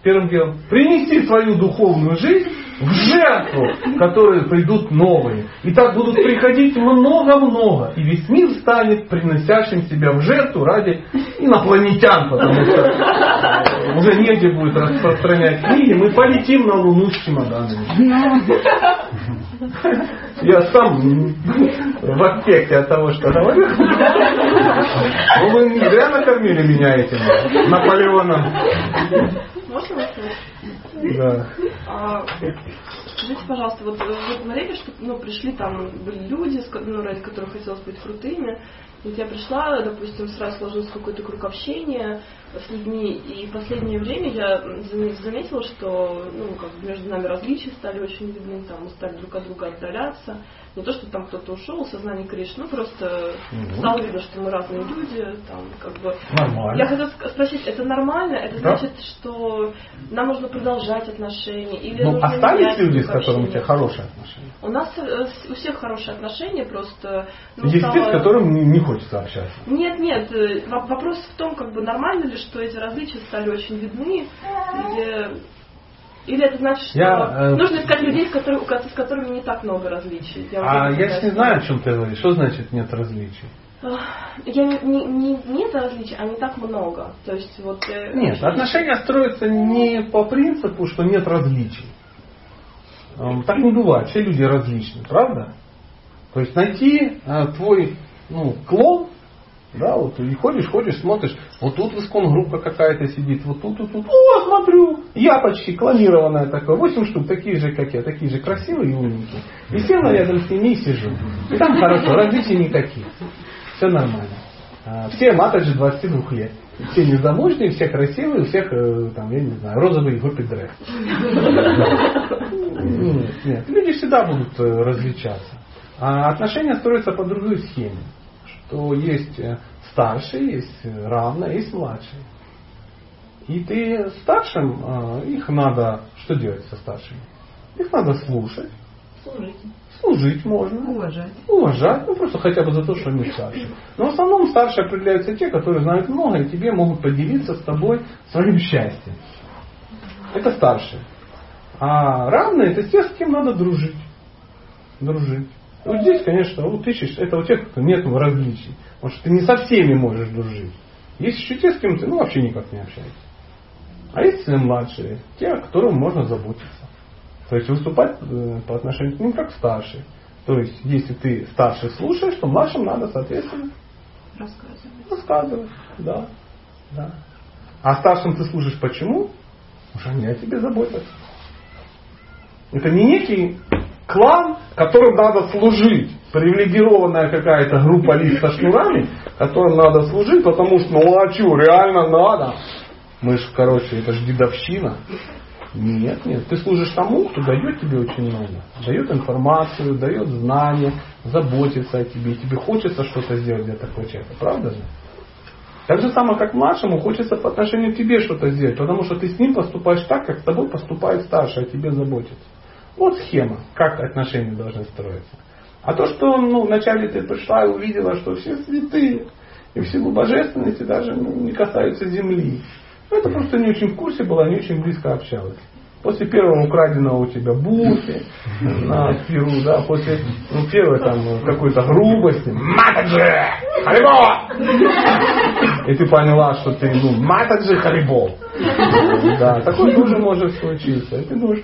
Первым делом принести свою духовную жизнь в жертву, которые придут новые. И так будут приходить много-много. И весь мир станет приносящим себя в жертву ради инопланетян, потому что уже негде будет распространять книги. Мы полетим на Луну с чемоданами. Я сам в аффекте от того, что говорю. Но вы зря накормили меня этим Наполеоном. Да. Скажите, пожалуйста, вот вы говорили, что пришли там были люди, ради которых хотелось быть крутыми, и я пришла, допустим, сразу сложилось какой-то круг общения с людьми, и в последнее время я заметила, что между нами различия стали очень видны, там мы стали друг от друга отдаляться, не то, что там кто-то ушел, сознание Кришны, просто стало видно, что мы разные люди, Нормально. Я хотела спросить, это нормально? Это значит, что нам нужно продолжать отношения? Или остались люди, с которыми у тебя хорошие отношения? У нас у всех хорошие отношения, просто... Есть те, с которыми не хочется общаться. Нет. Вопрос в том, нормально ли, что эти различия стали очень видны, или это значит, что нужно искать людей, с которыми не так много различий. Я не знаю, о чем ты говоришь. Что значит нет различий? Нет различий, а не так много. То есть, нет, отношения строятся не по принципу, что нет различий. Так не бывает. Все люди различны, правда? То есть найти твой клон, да, и ходишь, смотришь, вот тут в ИСКОН группа какая-то сидит, вот тут. О, смотрю, я почти клонированная такая, 8 штук, такие же, как я, такие же красивые и умненькие. И села рядом с ними и сижу. И там хорошо, различий никаких. Все нормально. Все матаджи 22 лет. Все незамужние, все красивые, у всех, розовый гопи-дресс. Нет, люди всегда будут различаться. А отношения строятся по другой схеме. То есть старший, есть равный, есть младший. И ты старшим, их надо, что делать со старшими? Их надо слушать, Служить. Служить можно. Уважать. Уважать, ну просто хотя бы за то, что они старше. Но в основном старше определяются те, которые знают много и тебе могут поделиться с тобой своим счастьем. Это старшие. А равные — это те, с кем надо дружить. Дружить. Вот здесь, конечно, вот ищешь, это у тех, кто нет различий. Потому что ты не со всеми можешь дружить. Есть еще те, с кем ты вообще никак не общаешься. А есть младшие, те, о которых можно заботиться. То есть выступать по отношению к ним как старший. То есть, если ты старших слушаешь, то младшим надо, соответственно, рассказывать. Да. Да. А старшим ты слушаешь почему? Потому что они о тебе заботятся. Это не некий клан, которым надо служить. Привилегированная какая-то группа лиц со шнурами, которым надо служить, потому что, ну а что, реально надо. Мы же, короче, это же дедовщина. Нет, нет. Ты служишь тому, кто дает тебе очень много. Дает информацию, дает знания, заботится о тебе. И тебе хочется что-то сделать для такого человека. Правда же? Так же самое, как младшему хочется по отношению к тебе что-то сделать. Потому что ты с ним поступаешь так, как с тобой поступает старший, о тебе заботится. Вот схема, как отношения должны строиться. А то, что вначале ты пришла и увидела, что все святые и все божественности даже не касаются земли. Это просто не очень в курсе была, не очень близко общалась. После первого украденного у тебя буфи на пиру, да, после первой там какой-то грубости. Матаджи! Харибол! И ты поняла, что ты матаджи харибол. Да, такое тоже может случиться. И ты думаешь,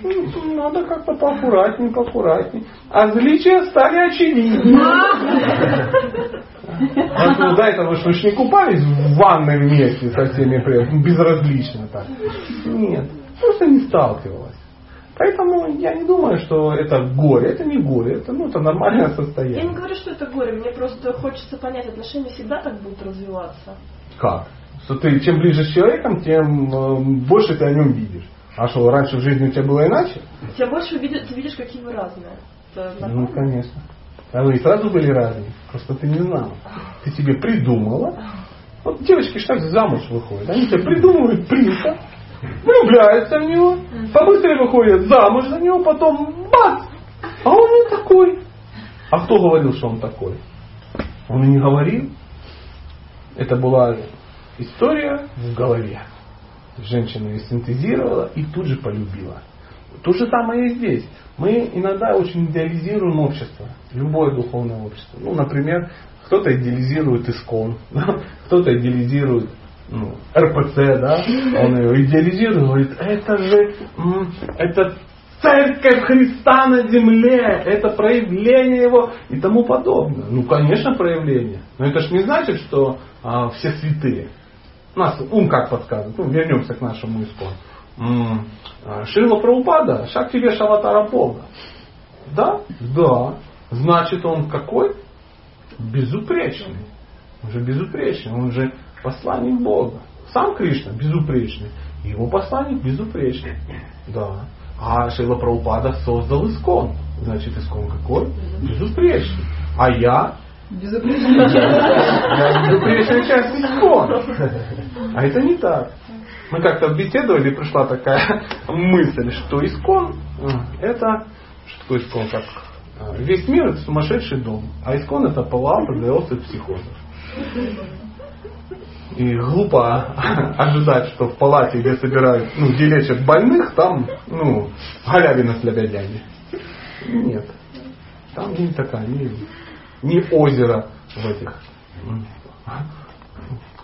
надо как-то поаккуратнее, поаккуратнее. А различия стали очевидны. А до этого что ж не купались в ванной вместе со всеми безразлично так? Нет, просто не сталкивалась. Поэтому я не думаю, что это горе. Это не горе, это нормальное состояние. Я не говорю, что это горе. Мне просто хочется понять, отношения всегда так будут развиваться. Как? Что ты чем ближе с человеком, тем больше ты о нем видишь. А что, раньше в жизни у тебя было иначе? Тебя больше ты видишь, какие вы разные. Ну, конечно. А вы сразу были разные, просто ты не знала. Ты себе придумала. Вот девочки ж так замуж выходят. Они себе придумывают принца, влюбляются в него, побыстрее выходят замуж за него, потом бац! А он не такой. А кто говорил, что он такой? Он и не говорил. Это была история в голове. Женщина ее синтезировала и тут же полюбила. То же самое и здесь. Мы иногда очень идеализируем общество. Любое духовное общество. Например, кто-то идеализирует ИСКОН, кто-то идеализирует РПЦ, да? Он ее идеализирует, говорит, это церковь Христа на земле, это проявление его и тому подобное. Конечно, проявление. Но это ж не значит, что все святые. Нас ум как подсказывает. Вернемся к нашему ИСКОНу. Шрила Прабхупада, Шакти Веша Аватара Бога. Да? Да. Значит, он какой? Безупречный. Он же безупречный. Он же посланник Бога. Сам Кришна безупречный. Его посланник безупречный. Да. А Шрила Прабхупада создал ИСКОН. Значит, ИСКОН какой? Безупречный. А я? Безупречная часть ИСКОН. А это не так. Мы как-то беседовали, и пришла такая мысль, что ИСКОН — это... Что такое ИСКОН? Как? Весь мир — это сумасшедший дом. А ИСКОН — это палата для острых психозов. И глупо ожидать, что в палате, где собирают, где лечат больных, там, галявина с лебедями. Нет. Там не такая, не озеро в этих...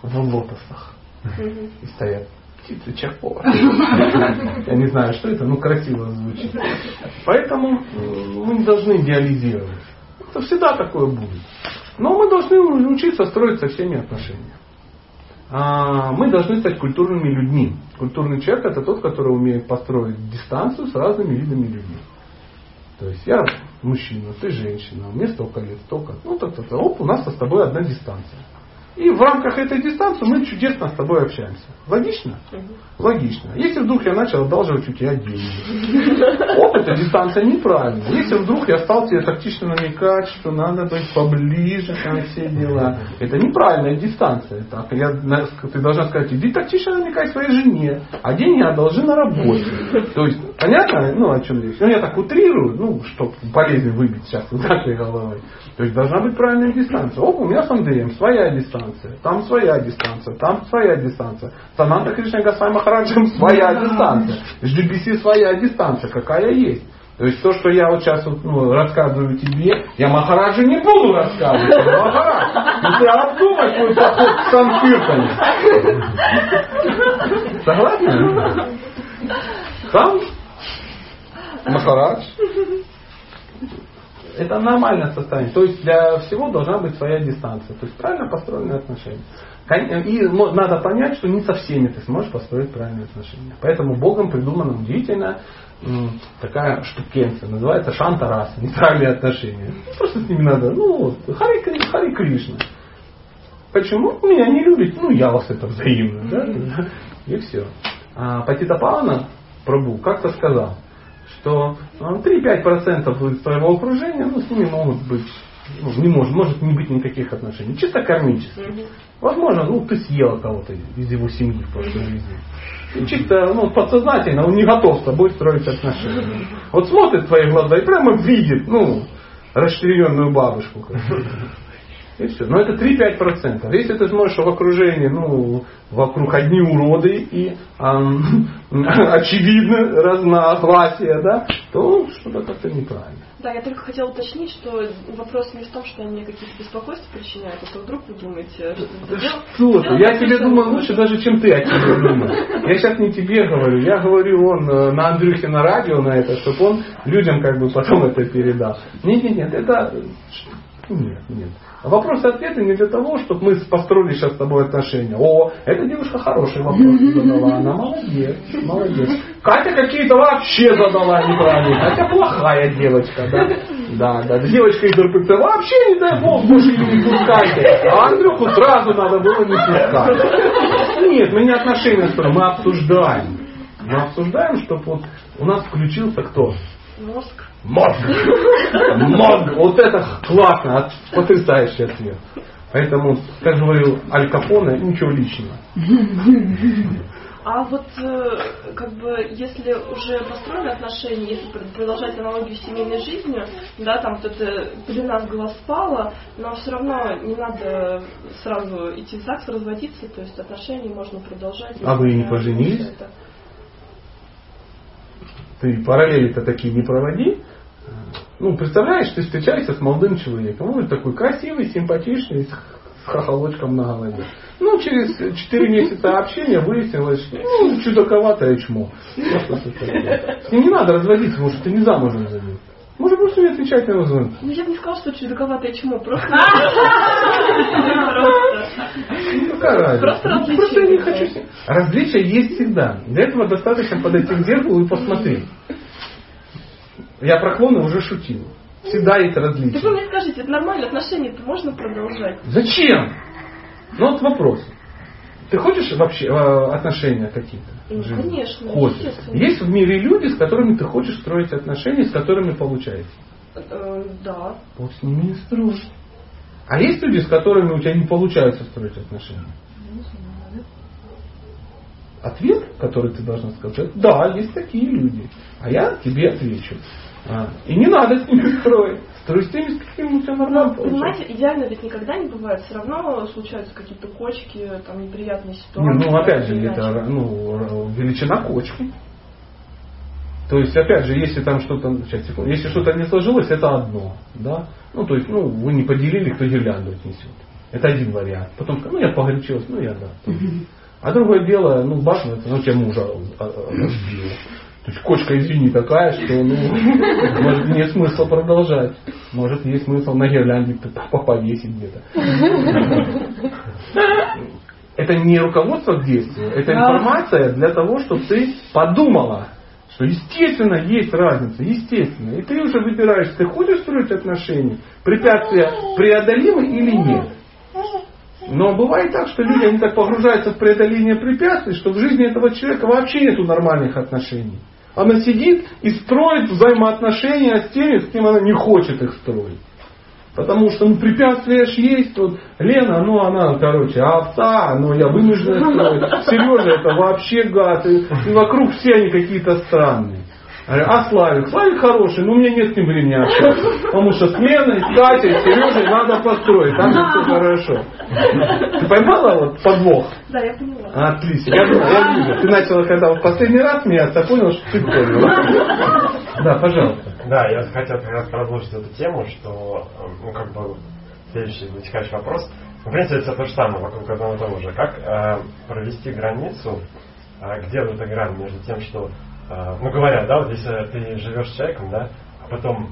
В лотосах. И стоят. Чехова. Я не знаю, что это, красиво звучит. Поэтому мы не должны идеализировать. Это всегда такое будет. Но мы должны учиться строить со всеми отношения. Мы должны стать культурными людьми. Культурный человек — это тот, который умеет построить дистанцию с разными видами людей. То есть я мужчина, ты женщина, мне столько лет, столько. У нас с тобой одна дистанция. И в рамках этой дистанции мы чудесно с тобой общаемся. Логично? Логично. Если вдруг я начал одалживать у тебя деньги, вот эта дистанция неправильная. Если вдруг я стал тебе тактично намекать, что надо быть поближе, там все дела, это неправильная дистанция. Так, ты должна сказать, иди тактично намекай своей жене, а деньги одолжи на работе. То есть, понятно, ну о чем речь? Ну я так утрирую, ну, чтобы болезнь выбить сейчас из нашей головы. То есть должна быть правильная дистанция. Оп, у меня с Андреем своя дистанция, там своя дистанция, там своя дистанция. Сананта Кришна Гасани Махараджем своя дистанция. ЖДБС своя дистанция, какая есть. То есть то, что я вот сейчас вот, ну, рассказываю тебе, я Махараджу не буду рассказывать. Махарадж, ну ты обдумай свой поход к Санкиртане. Согласны? Сам Махарадж. Это нормальное состояние. То есть для всего должна быть своя дистанция. То есть правильно построенные отношения. И надо понять, что не со всеми ты сможешь построить правильные отношения. Поэтому Богом придумана удивительная такая штукенция. Называется шанта-раса. Неправильные отношения. Просто с ними надо. Ну, Хари Кришна. Почему? Меня не любите. Ну, я вас это взаимно. Да? И все. А Патитапавана Прабху как-то сказал, что 3-5% из твоего окружения, ну, с ними могут быть, ну, не может, может не быть никаких отношений. Чисто кармически. Возможно, ну, ты съела кого-то из его семьи в прошлой жизни. И чисто, ну, подсознательно он не готов с тобой строить отношения. Вот смотрит в твои глаза и прямо видит, ну, расширенную бабушку. И все. Но это 3-5%. Если ты смотришь в окружении, ну, вокруг одни уроды и очевидно разногласия, да, то что-то как-то неправильно. Да, я только хотела уточнить, что вопрос не в том, что они мне какие-то беспокойства причиняют, а то вдруг вы думаете, что это что-то. Я тебе думаю лучше даже, чем ты о тебе думаешь. Я сейчас не тебе говорю, я говорю на Андрюхе на радио на это, чтобы он людям как бы потом это передал. Нет, это... Нет. Вопросы-ответы не для того, чтобы мы построили сейчас с тобой отношения. О, эта девушка хороший вопрос задала, она молодец. Катя какие-то вообще задала неправильно. Катя плохая девочка, да. Девочка из РПЦ вообще, не дай бог, больше не пускайте. А Андрюху сразу надо было не пускать. Нет, мы не отношения строим, мы обсуждаем. Мы обсуждаем, чтобы вот у нас включился кто? Мозг! Вот это классно, потрясающий ответ. Поэтому, как говорил Аль Капоне, ничего личного. А вот как бы если уже построены отношения, если продолжать аналогию с семейной жизнью, да, там кто-то пелена с глаз спала, но все равно не надо сразу идти в ЗАГС, разводиться, то есть отношения можно продолжать. А вы не поженились? Ты параллели-то такие не проводи. Ну, представляешь, ты встречаешься с молодым человеком. Он такой красивый, симпатичный, с хохолочком на голове. Ну, через 4 месяца общения выяснилось, что чудаковатое чмо. С ним не надо разводиться, потому что ты не замужем за ним. Может, просто не отвечать на его звонки. Ну, я бы не сказала, что чудаковатое чмо. Просто я не хочу. Различия есть всегда. Для этого достаточно подойти к зеркалу и посмотреть. Я про клоны уже шутил. Всегда есть различия. Да вы мне скажите, это нормально, отношения-то можно продолжать? Зачем? Ну вот вопрос. Ты хочешь вообще отношения какие-то? Конечно. Хочешь. Есть в мире люди, с которыми ты хочешь строить отношения, с которыми получается? Да. Вот с ними и строишь. А есть люди, с которыми у тебя не получается строить отношения? Не знаю. Ответ, который ты должна сказать, да, есть такие люди. А я тебе отвечу. И не надо с ними строить. Строй с теми, с какими у тебя нормально получается. Понимаете, идеально ведь никогда не бывает. Все равно случаются какие-то кочки, там, неприятные ситуации. Не, ну, опять же, это величина кочки. То есть, опять же, если там что-то... Сейчас, секунду. Если что-то не сложилось, это одно. Да? Ну, то есть, ну, вы не поделили, кто гирлянду отнесет. Это один вариант. Потом, ну, я погорячилась, ну, я да. А другое дело, ну, башня, это, ну, тебя мужа разбила. То есть, кочка, извини, такая, что, ну, может, нет смысла продолжать. Может, есть смысл на гирлянде повесить где-то. Это не руководство к действию. Это информация для того, чтобы ты подумала, что, естественно, есть разница. Естественно. И ты уже выбираешь, ты хочешь строить отношения, препятствия преодолимы или нет. Но бывает так, что люди, они так погружаются в преодоление препятствий, что в жизни этого человека вообще нету нормальных отношений. Она сидит и строит взаимоотношения с теми, с кем она не хочет их строить. Потому что препятствия ж есть. Вот, Лена, ну она, короче, овца, ну я вынуждена строить. Сережа, это вообще гад. И вокруг все они какие-то странные. А Славик? Славик хороший, но у меня нет с ним времени общаться. Потому что с Леной, с Катей, с Сережей надо построить. Там же все хорошо. Ты поймала вот подвох? Да, я поняла. Отлично. Я вижу. Ты начала, когда в последний раз смеяться, понял, что ты поняла. Да, пожалуйста. Да, я хотел как раз продолжить эту тему, что, ну, как бы, следующий вытекающий вопрос. В принципе, это то же самое, вокруг одного того же. Как провести границу, где вот эта грань между тем, что ну, говорят, да, вот если ты живешь с человеком, да, а потом,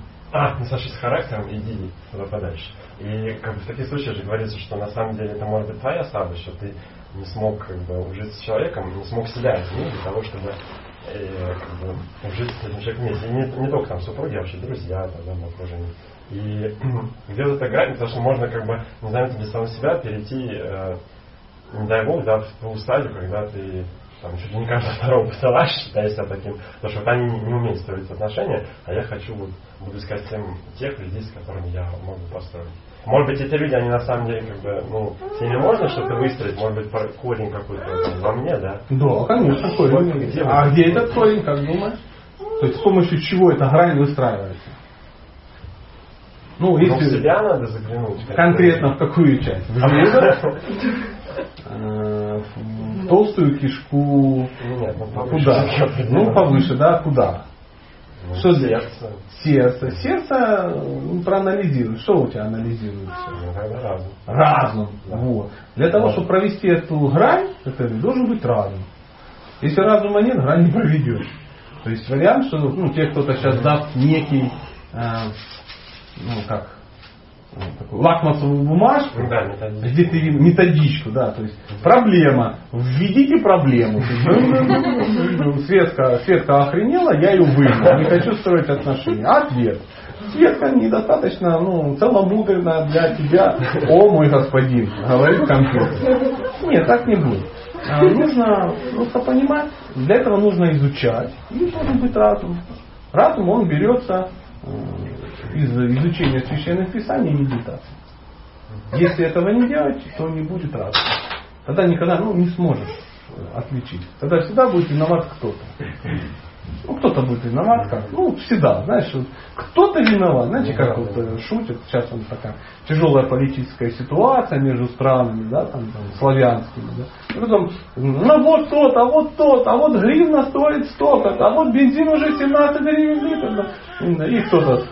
не сошли с характером, иди туда подальше. И как бы в таких случаях же говорится, что на самом деле это может быть твоя слабость, что ты не смог как бы ужиться с человеком, не смог себя изменить для того, чтобы как бы, ужиться с этим человеком вместе. И не только там супруги, а вообще друзья, там, окружение. И где-то эта грань, потому что можно как бы, не знаю, без самого себя перейти, не дай бог, да, в ту стадию, когда ты там чуть ли не каждый второго постараюсь, считаю себя таким, потому что вот они не умеют строить отношения, а я хочу, буду искать всем тех людей, с которыми я могу построить. Может быть, эти люди, они на самом деле, как бы, ну, с ними можно что-то выстроить, может быть, корень какой-то во мне, да? Да, конечно, корень. Где где этот корень, как думаешь? То есть, с помощью чего эта грань выстраивается? Ну, если в себя надо заглянуть. Конкретно в какую часть? В толстую кишку, куда? Ну, повыше, да, куда? Что здесь? Сердце. Сердце, ну, проанализируй. Что у тебя анализируется? Разум. Разум. Вот. Для того, чтобы провести эту грань, это должен быть разум. Если разума нет, грань не проведет. То есть вариант, что ну, тебе кто-то сейчас даст некий, такую лакмусовую бумажку, где ты методичку, да, то есть проблема, введите проблему. Светка охренела, я ее вывела, не хочу строить отношения. Ответ. Светка недостаточно, целомудренная для тебя, о мой господин, говорит компьютер. Нет, так не будет. Нужно просто понимать, для этого нужно изучать. И должен быть разум. Разум, он берется из изучения священных писаний и медитации. Если этого не делать, то не будет разума. Тогда никогда не сможешь отличить. Тогда всегда будет виноват кто-то. Кто-то будет виноват, как? Всегда, знаешь, кто-то виноват. Знаете, как вот шутят, сейчас он такая тяжелая политическая ситуация между странами, да, там славянскими, да. И потом, вот тот, а вот тот, а вот гривна стоит столько, а вот бензин уже 17 гривен литр. Да. И кто-то,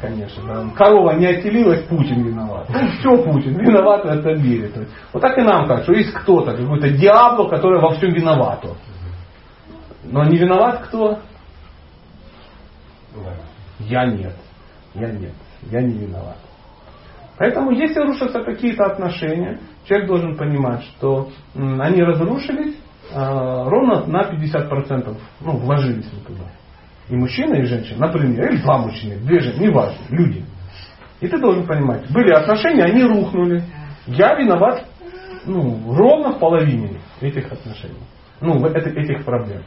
конечно, да, корова не отелилась, Путин виноват. Все, Путин виноват в этом мире. Вот так и нам кажется, что есть кто-то, какой-то дьявол, который во всем виноват. Но не виноват кто? Да. Я нет. Я не виноват. Поэтому, если рушатся какие-то отношения, человек должен понимать, что они разрушились ровно на 50%. Вложились вот туда. И мужчина, и женщина, например, или два мужчины, две женщины, неважно, люди. И ты должен понимать, были отношения, они рухнули. Я виноват ровно в половине этих отношений. Этих проблем.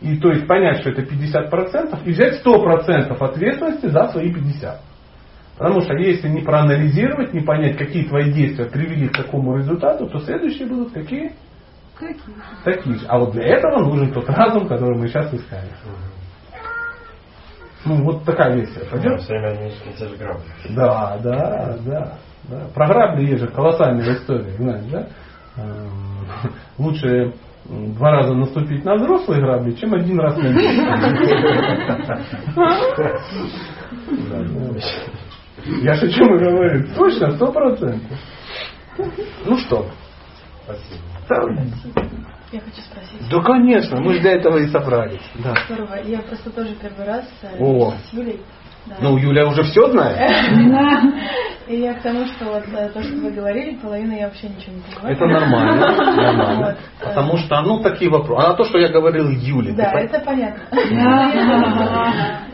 И то есть понять, что это 50%, и взять 100% ответственности за свои 50%. Потому что если не проанализировать, не понять, какие твои действия привели к такому результату, то следующие будут какие? Такие же. А вот для этого нужен тот разум, который мы сейчас искали. Вот такая версия. Пойдем? Все время они те же грабли. Да. Про грабли есть же колоссальная история, знаешь, да? Лучше 2 раза наступить на взрослые грабли, чем 1 раз на них. Я шучу, мы говорим. Точно, 100%. Что? Спасибо. Я хочу спросить. Да, конечно, мы же для этого и собрались. Здорово. Я просто тоже 1 раз с Юлей. Да. Юля уже все знает. Да. И я к тому, что вот то, что вы говорили, половина я вообще ничего не понимаю. Это нормально. Потому что, такие вопросы. А то, что я говорил Юле. Да, это понятно.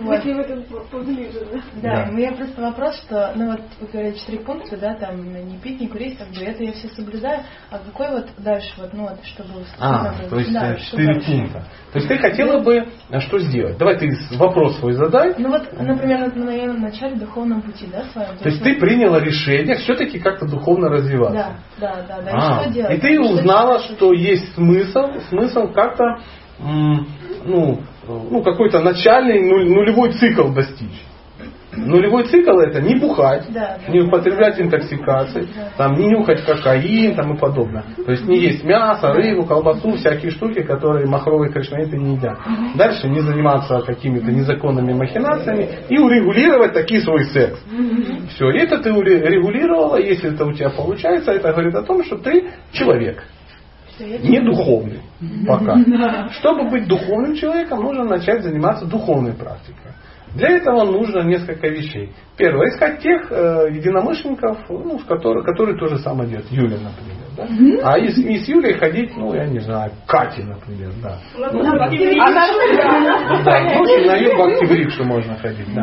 Вот. Мы к этому поближе, да. Да, у меня просто вопрос, что, ну вот, вы говорите, 4 пункта, да, там, не пить, не курить, как бы, это я все соблюдаю, а какой вот дальше, вот, ну вот, чтобы... то есть, да, 4 пункта. То есть, ты хотела бы, что сделать? Давай ты вопрос свой задай. Ну вот, например, вот, на начале духовном пути, да, с вами. То есть, ты приняла решение все-таки как-то духовно развиваться. Да, да, да, да. И что делать? И ты узнала, что есть смысл как-то, ну, какой-то начальный нулевой цикл достичь. Нулевой цикл — это не бухать, не употреблять интоксикации, там, не нюхать кокаин, там, и подобное. То есть не есть мясо, рыбу, колбасу, всякие штуки, которые махровые кришнаиты не едят. Дальше не заниматься какими-то незаконными махинациями и урегулировать такие свой секс. Все, это ты урегулировала, если это у тебя получается, это говорит о том, что ты человек. Не духовный пока. Чтобы быть духовным человеком, нужно начать заниматься духовной практикой. Для этого нужно несколько вещей. Первое, искать тех единомышленников, ну, которые то же самое делают. Юля, например. Да? А если не с Юлей ходить, ну, я не знаю, Катя, например. Да. На ее бхакти-врикшу можно ходить. Да.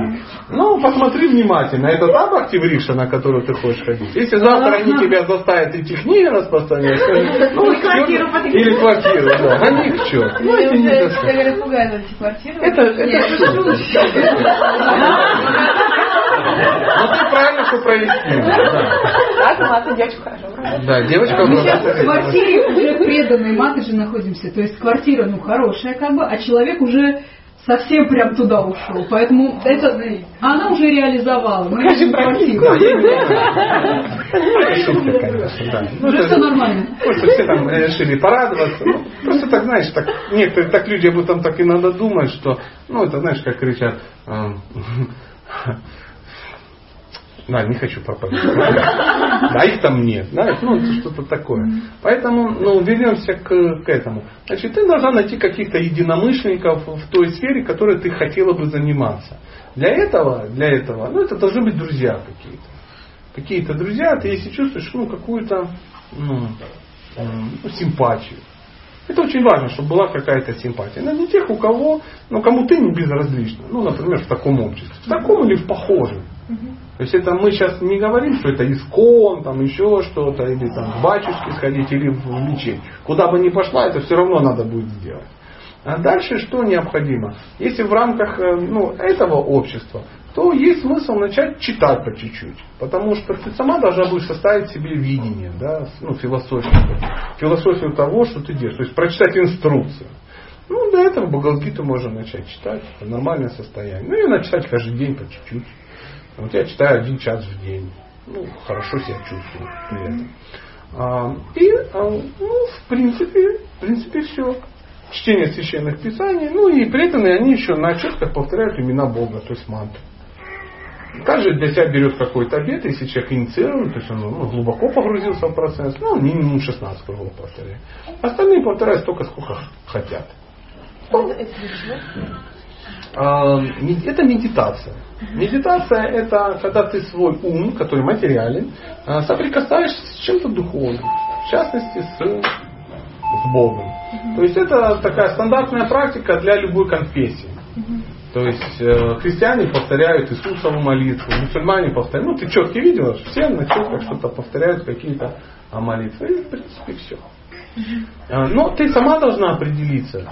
Ну, посмотри внимательно. Это та бхакти-врикша, на которую ты хочешь ходить. Если завтра они тебя заставят идти книги распространять, скажи, ну, или квартиру. Да. Они к черту. Это пугает эти квартиры. Это ну ты правильно все прояснил. Да, маты, девочка хорошо. Да, девочка. Мы сейчас в квартире уже преданной матери находимся. То есть квартира, ну, хорошая как бы, а человек уже совсем прям туда ушел. Поэтому это она уже реализовала. Мы же квартиру. Шутка, конечно, да. Уже все нормально. Просто все там решили порадоваться. Просто так, знаешь, так некоторые так люди об этом так иногда думают, что, ну, это, знаешь, как кричат. Да, не хочу пропадать. А их там нет. Да? Ну, это что-то такое. Поэтому, ну, вернемся к этому. Значит, ты должна найти каких-то единомышленников в той сфере, которой ты хотела бы заниматься. Для этого, ну, это должны быть друзья какие-то. Какие-то друзья, ты если чувствуешь, ну, какую-то симпатию. Это очень важно, чтобы была какая-то симпатия. Но не тех, у кого, ну, кому ты не безразлична. Ну, например, в таком обществе. В таком или в похожем. То есть это мы сейчас не говорим, что это ИСКОН, там еще что-то, или там в батюшки сходить, или в мечеть. Куда бы ни пошла, это все равно надо будет сделать. А дальше что необходимо? Если в рамках, ну, этого общества, то есть смысл начать читать по чуть-чуть. Потому что ты сама должна будешь составить себе видение, да, ну, философию того, что ты делаешь. То есть прочитать инструкцию. Ну, до этого Бхагавад-гиту можно начать читать в нормальном состоянии. Ну, и начать каждый день по чуть-чуть. Вот я читаю 1 час в день. Ну, хорошо себя чувствую при этом. Ну, в принципе, все. Чтение священных писаний, ну и при этом они еще на отчетках повторяют имена Бога, то есть мантру. Также для себя берет какой-то обет, если человек инициирует, то есть он, ну, глубоко погрузился в процесс, ну, он минимум 16 кругов повторяет. Остальные повторяют столько, сколько хотят. Это медитация. Медитация — это когда ты свой ум, который материален, соприкасаешься с чем-то духовным, в частности с Богом. То есть это такая стандартная практика для любой конфессии. То есть христиане повторяют Иисусову молитву, мусульмане повторяют. Ну, ты четко видела, что все на четках что-то повторяют, какие-то молитвы. И, в принципе, все. Но ты сама должна определиться,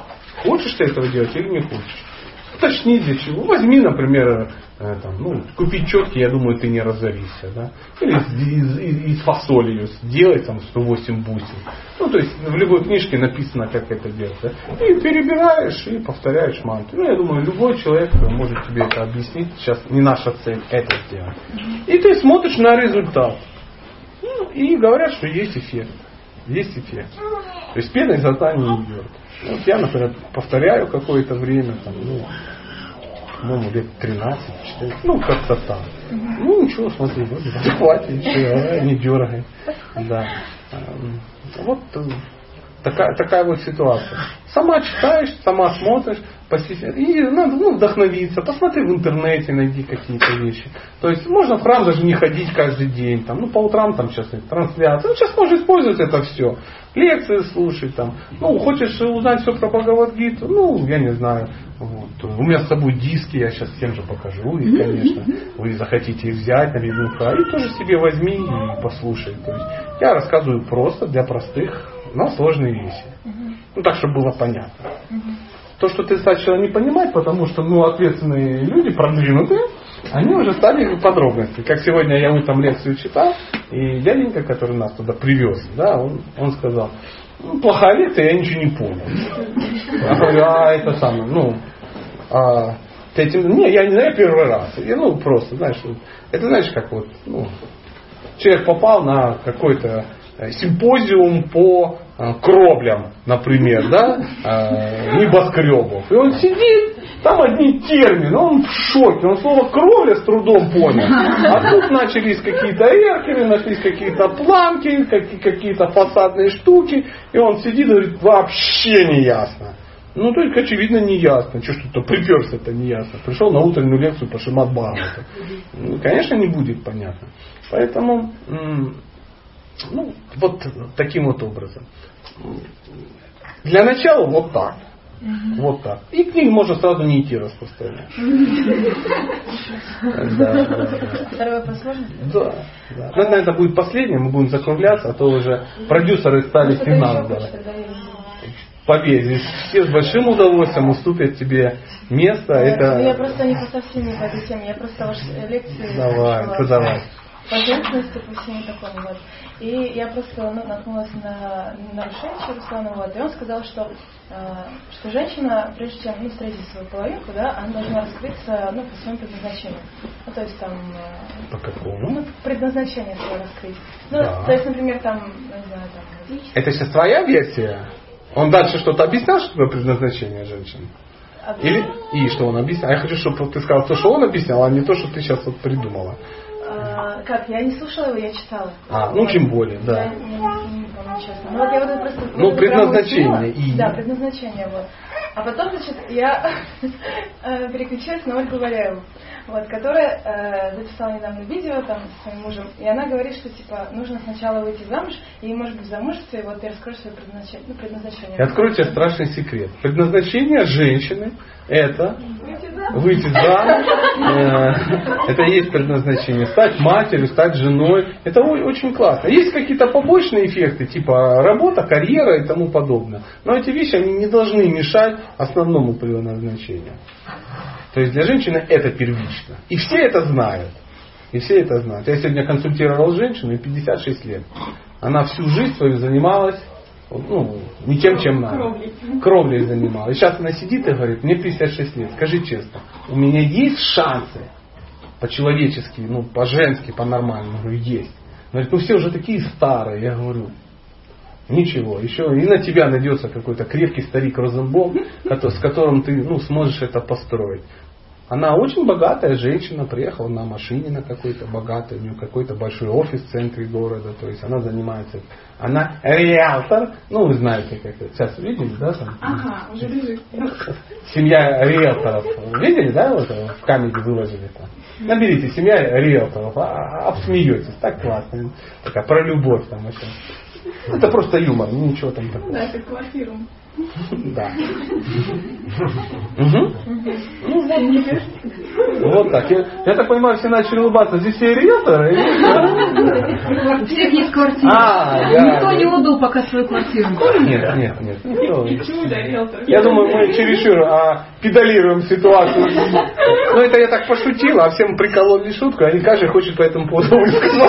хочешь ты этого делать или не хочешь. Уточни для чего. Возьми, например, там, ну, купить четки, я думаю, ты не разоришься. Да? Или из фасоли ее сделай, там, 108 бусин. Ну, то есть, в любой книжке написано, как это делать. Да? И перебираешь, и повторяешь мантру. Ну, я думаю, любой человек может тебе это объяснить. Сейчас не наша цель это сделать. И ты смотришь на результат. Ну, и говорят, что есть эффект. Есть эффект. То есть, пена из рта не идет. Вот я, например, повторяю какое-то время, там, ну, по-моему, лет 13-14, ну, как-то там. Ну, ничего, смотри, вот, хватит, ничего, не дергай. Да. Вот такая вот ситуация. Сама читаешь, сама смотришь, и надо, ну, вдохновиться, посмотри в интернете, найди какие-то вещи. То есть можно в храм даже не ходить каждый день, там, ну, по утрам там сейчас трансляция. Ну, сейчас можно использовать это все. Лекции слушать там. Ну, хочешь узнать все про Бхагавад-гиту? Ну, я не знаю. Вот. то у меня с собой диски, я сейчас всем же покажу, и, конечно, вы захотите их взять на видюха, и тоже себе возьми и послушай. То есть я рассказываю просто для простых, но сложные вещи. Ну, так, чтобы было понятно. То, что ты стал человек не понимать, потому что, ну, ответственные люди, продвинутые, они уже стали в подробности. Как сегодня я там лекцию читал, и дяденька, который нас туда привез, да, он сказал, ну, плохая лекция, я ничего не понял. Я говорю, я не знаю, первый раз. И, ну, просто, знаешь, это знаешь, как вот, ну, человек попал на какой-то симпозиум по кровлям, например, да, небоскребов. И он сидит, там одни термины, он в шоке, он слово кровля с трудом понял. А тут начались какие-то эркеры, нашлись какие-то планки, какие-то фасадные штуки, и он сидит и говорит, вообще не ясно. Ну, то есть, очевидно, не ясно. Что-то приперся-то не ясно. Пришел на утреннюю лекцию по Шримад-Бхагаватам. Ну, конечно, не будет понятно. Поэтому, ну, вот таким вот образом. Для начала вот так. Вот так. И книг можно сразу не идти распространять. Второй вопрос можно? Да. Наверное, это будет последнее, мы будем закругляться, а то уже продюсеры стали финансовыми. Поверь, здесь все с большим удовольствием уступят тебе место. Я просто не совсем по этой теме, я просто ваши лекции давай. По женственности, по всему такому вот. И я просто наткнулась на нарушение Руслана, вот, и он сказал, что женщина, прежде чем встретить свою половинку, да, она должна раскрыться по своему предназначению. Ну, то есть там... По какому? Предназначение свое раскрыть. То есть, например, там, не знаю, там... Это сейчас твоя версия? Он дальше что-то объяснял, что такое предназначение женщин? Или и что он объяснял? Я хочу, чтобы ты сказал то, что он объяснял, а не то, что ты сейчас вот придумала. Как? Я не слушала его, я читала. Тем более, да. Я не помню, честно. Предназначение. Да, предназначение, вот. А потом, значит, я переключилась на Ольгу Валяеву, вот, которая записала недавно видео там со своим мужем, и она говорит, что, типа, нужно сначала выйти замуж, и, может быть, в замужестве, вот, ты раскроешь свое предназначение. Я открою тебе страшный секрет. Предназначение женщины – это выйти замуж, это и есть предназначение. Стать матерью, стать женой. Это очень классно. Есть какие-то побочные эффекты, типа работа, карьера и тому подобное. Но эти вещи, они не должны мешать основному предназначению. То есть для женщины это первично. И все это знают. Я сегодня консультировал женщину, ей 56 лет. Она всю жизнь свою занималась не тем, чем надо. Кровлей занималась. И сейчас она сидит и говорит, мне 56 лет. Скажи честно, у меня есть шансы по-человечески, по-женски, по-нормальному? Я говорю, есть. Она говорит, все уже такие старые. Я говорю, ничего, еще и на тебя найдется какой-то крепкий старик Розенбом, с которым ты сможешь это построить. Она очень богатая женщина, приехала на машине на какой-то богатой, у нее какой-то большой офис в центре города, то есть она занимается, она риэлтор, вы знаете, как это, сейчас видели, да? Там? Ага, уже лежит. Семья риэлторов, видели, да, вот в камеди выложили там? Наберите, семья риэлторов, обсмеетесь, так классно, такая про любовь там еще. Это просто юмор, ничего там такого. Да, это квартиру. Да. Вот так. Я так понимаю, все начали улыбаться. Здесь все риэлторы? Все вниз квартиры. Никто не удал пока свою квартиру. Нет. Я думаю, мы чересчур педалируем ситуацию. Но это я так пошутил, а всем прикололи шутку, а не каждый хочет по этому поводу высказаться.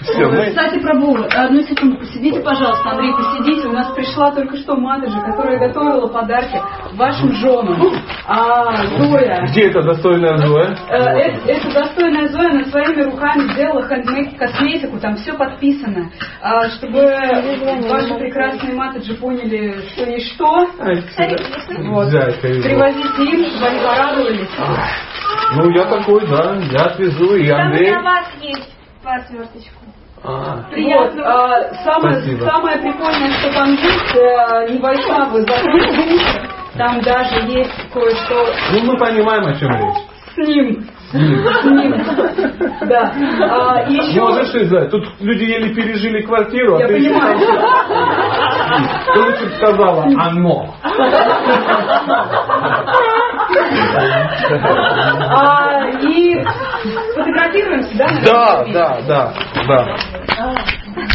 Кстати, про Бога. Одну секунду, посидите, пожалуйста, Андрей, посидите. У нас пришла только что Матаджи, которая готовила подарки вашим женам. Зоя. Где это достойная Зоя? Это достойная Зоя, она своими руками сделала хендмейд-косметику, там все подписано. Чтобы ваши прекрасные Матаджи поняли, что есть что. Привозите им, чтобы они порадовались. Я такой, да, я отвезу, и Андрей. Там для вас есть. Сверточку. Приятно. Самое прикольное, что там есть, небольшая высота. Там даже есть кое-что. Мы понимаем, о чем речь. С ним. Да. Можешь сказать, тут люди еле пережили квартиру, а ты... Я понимаю. Ты лучше сказала «оно». И фотографируемся, да? Да, да, да, да.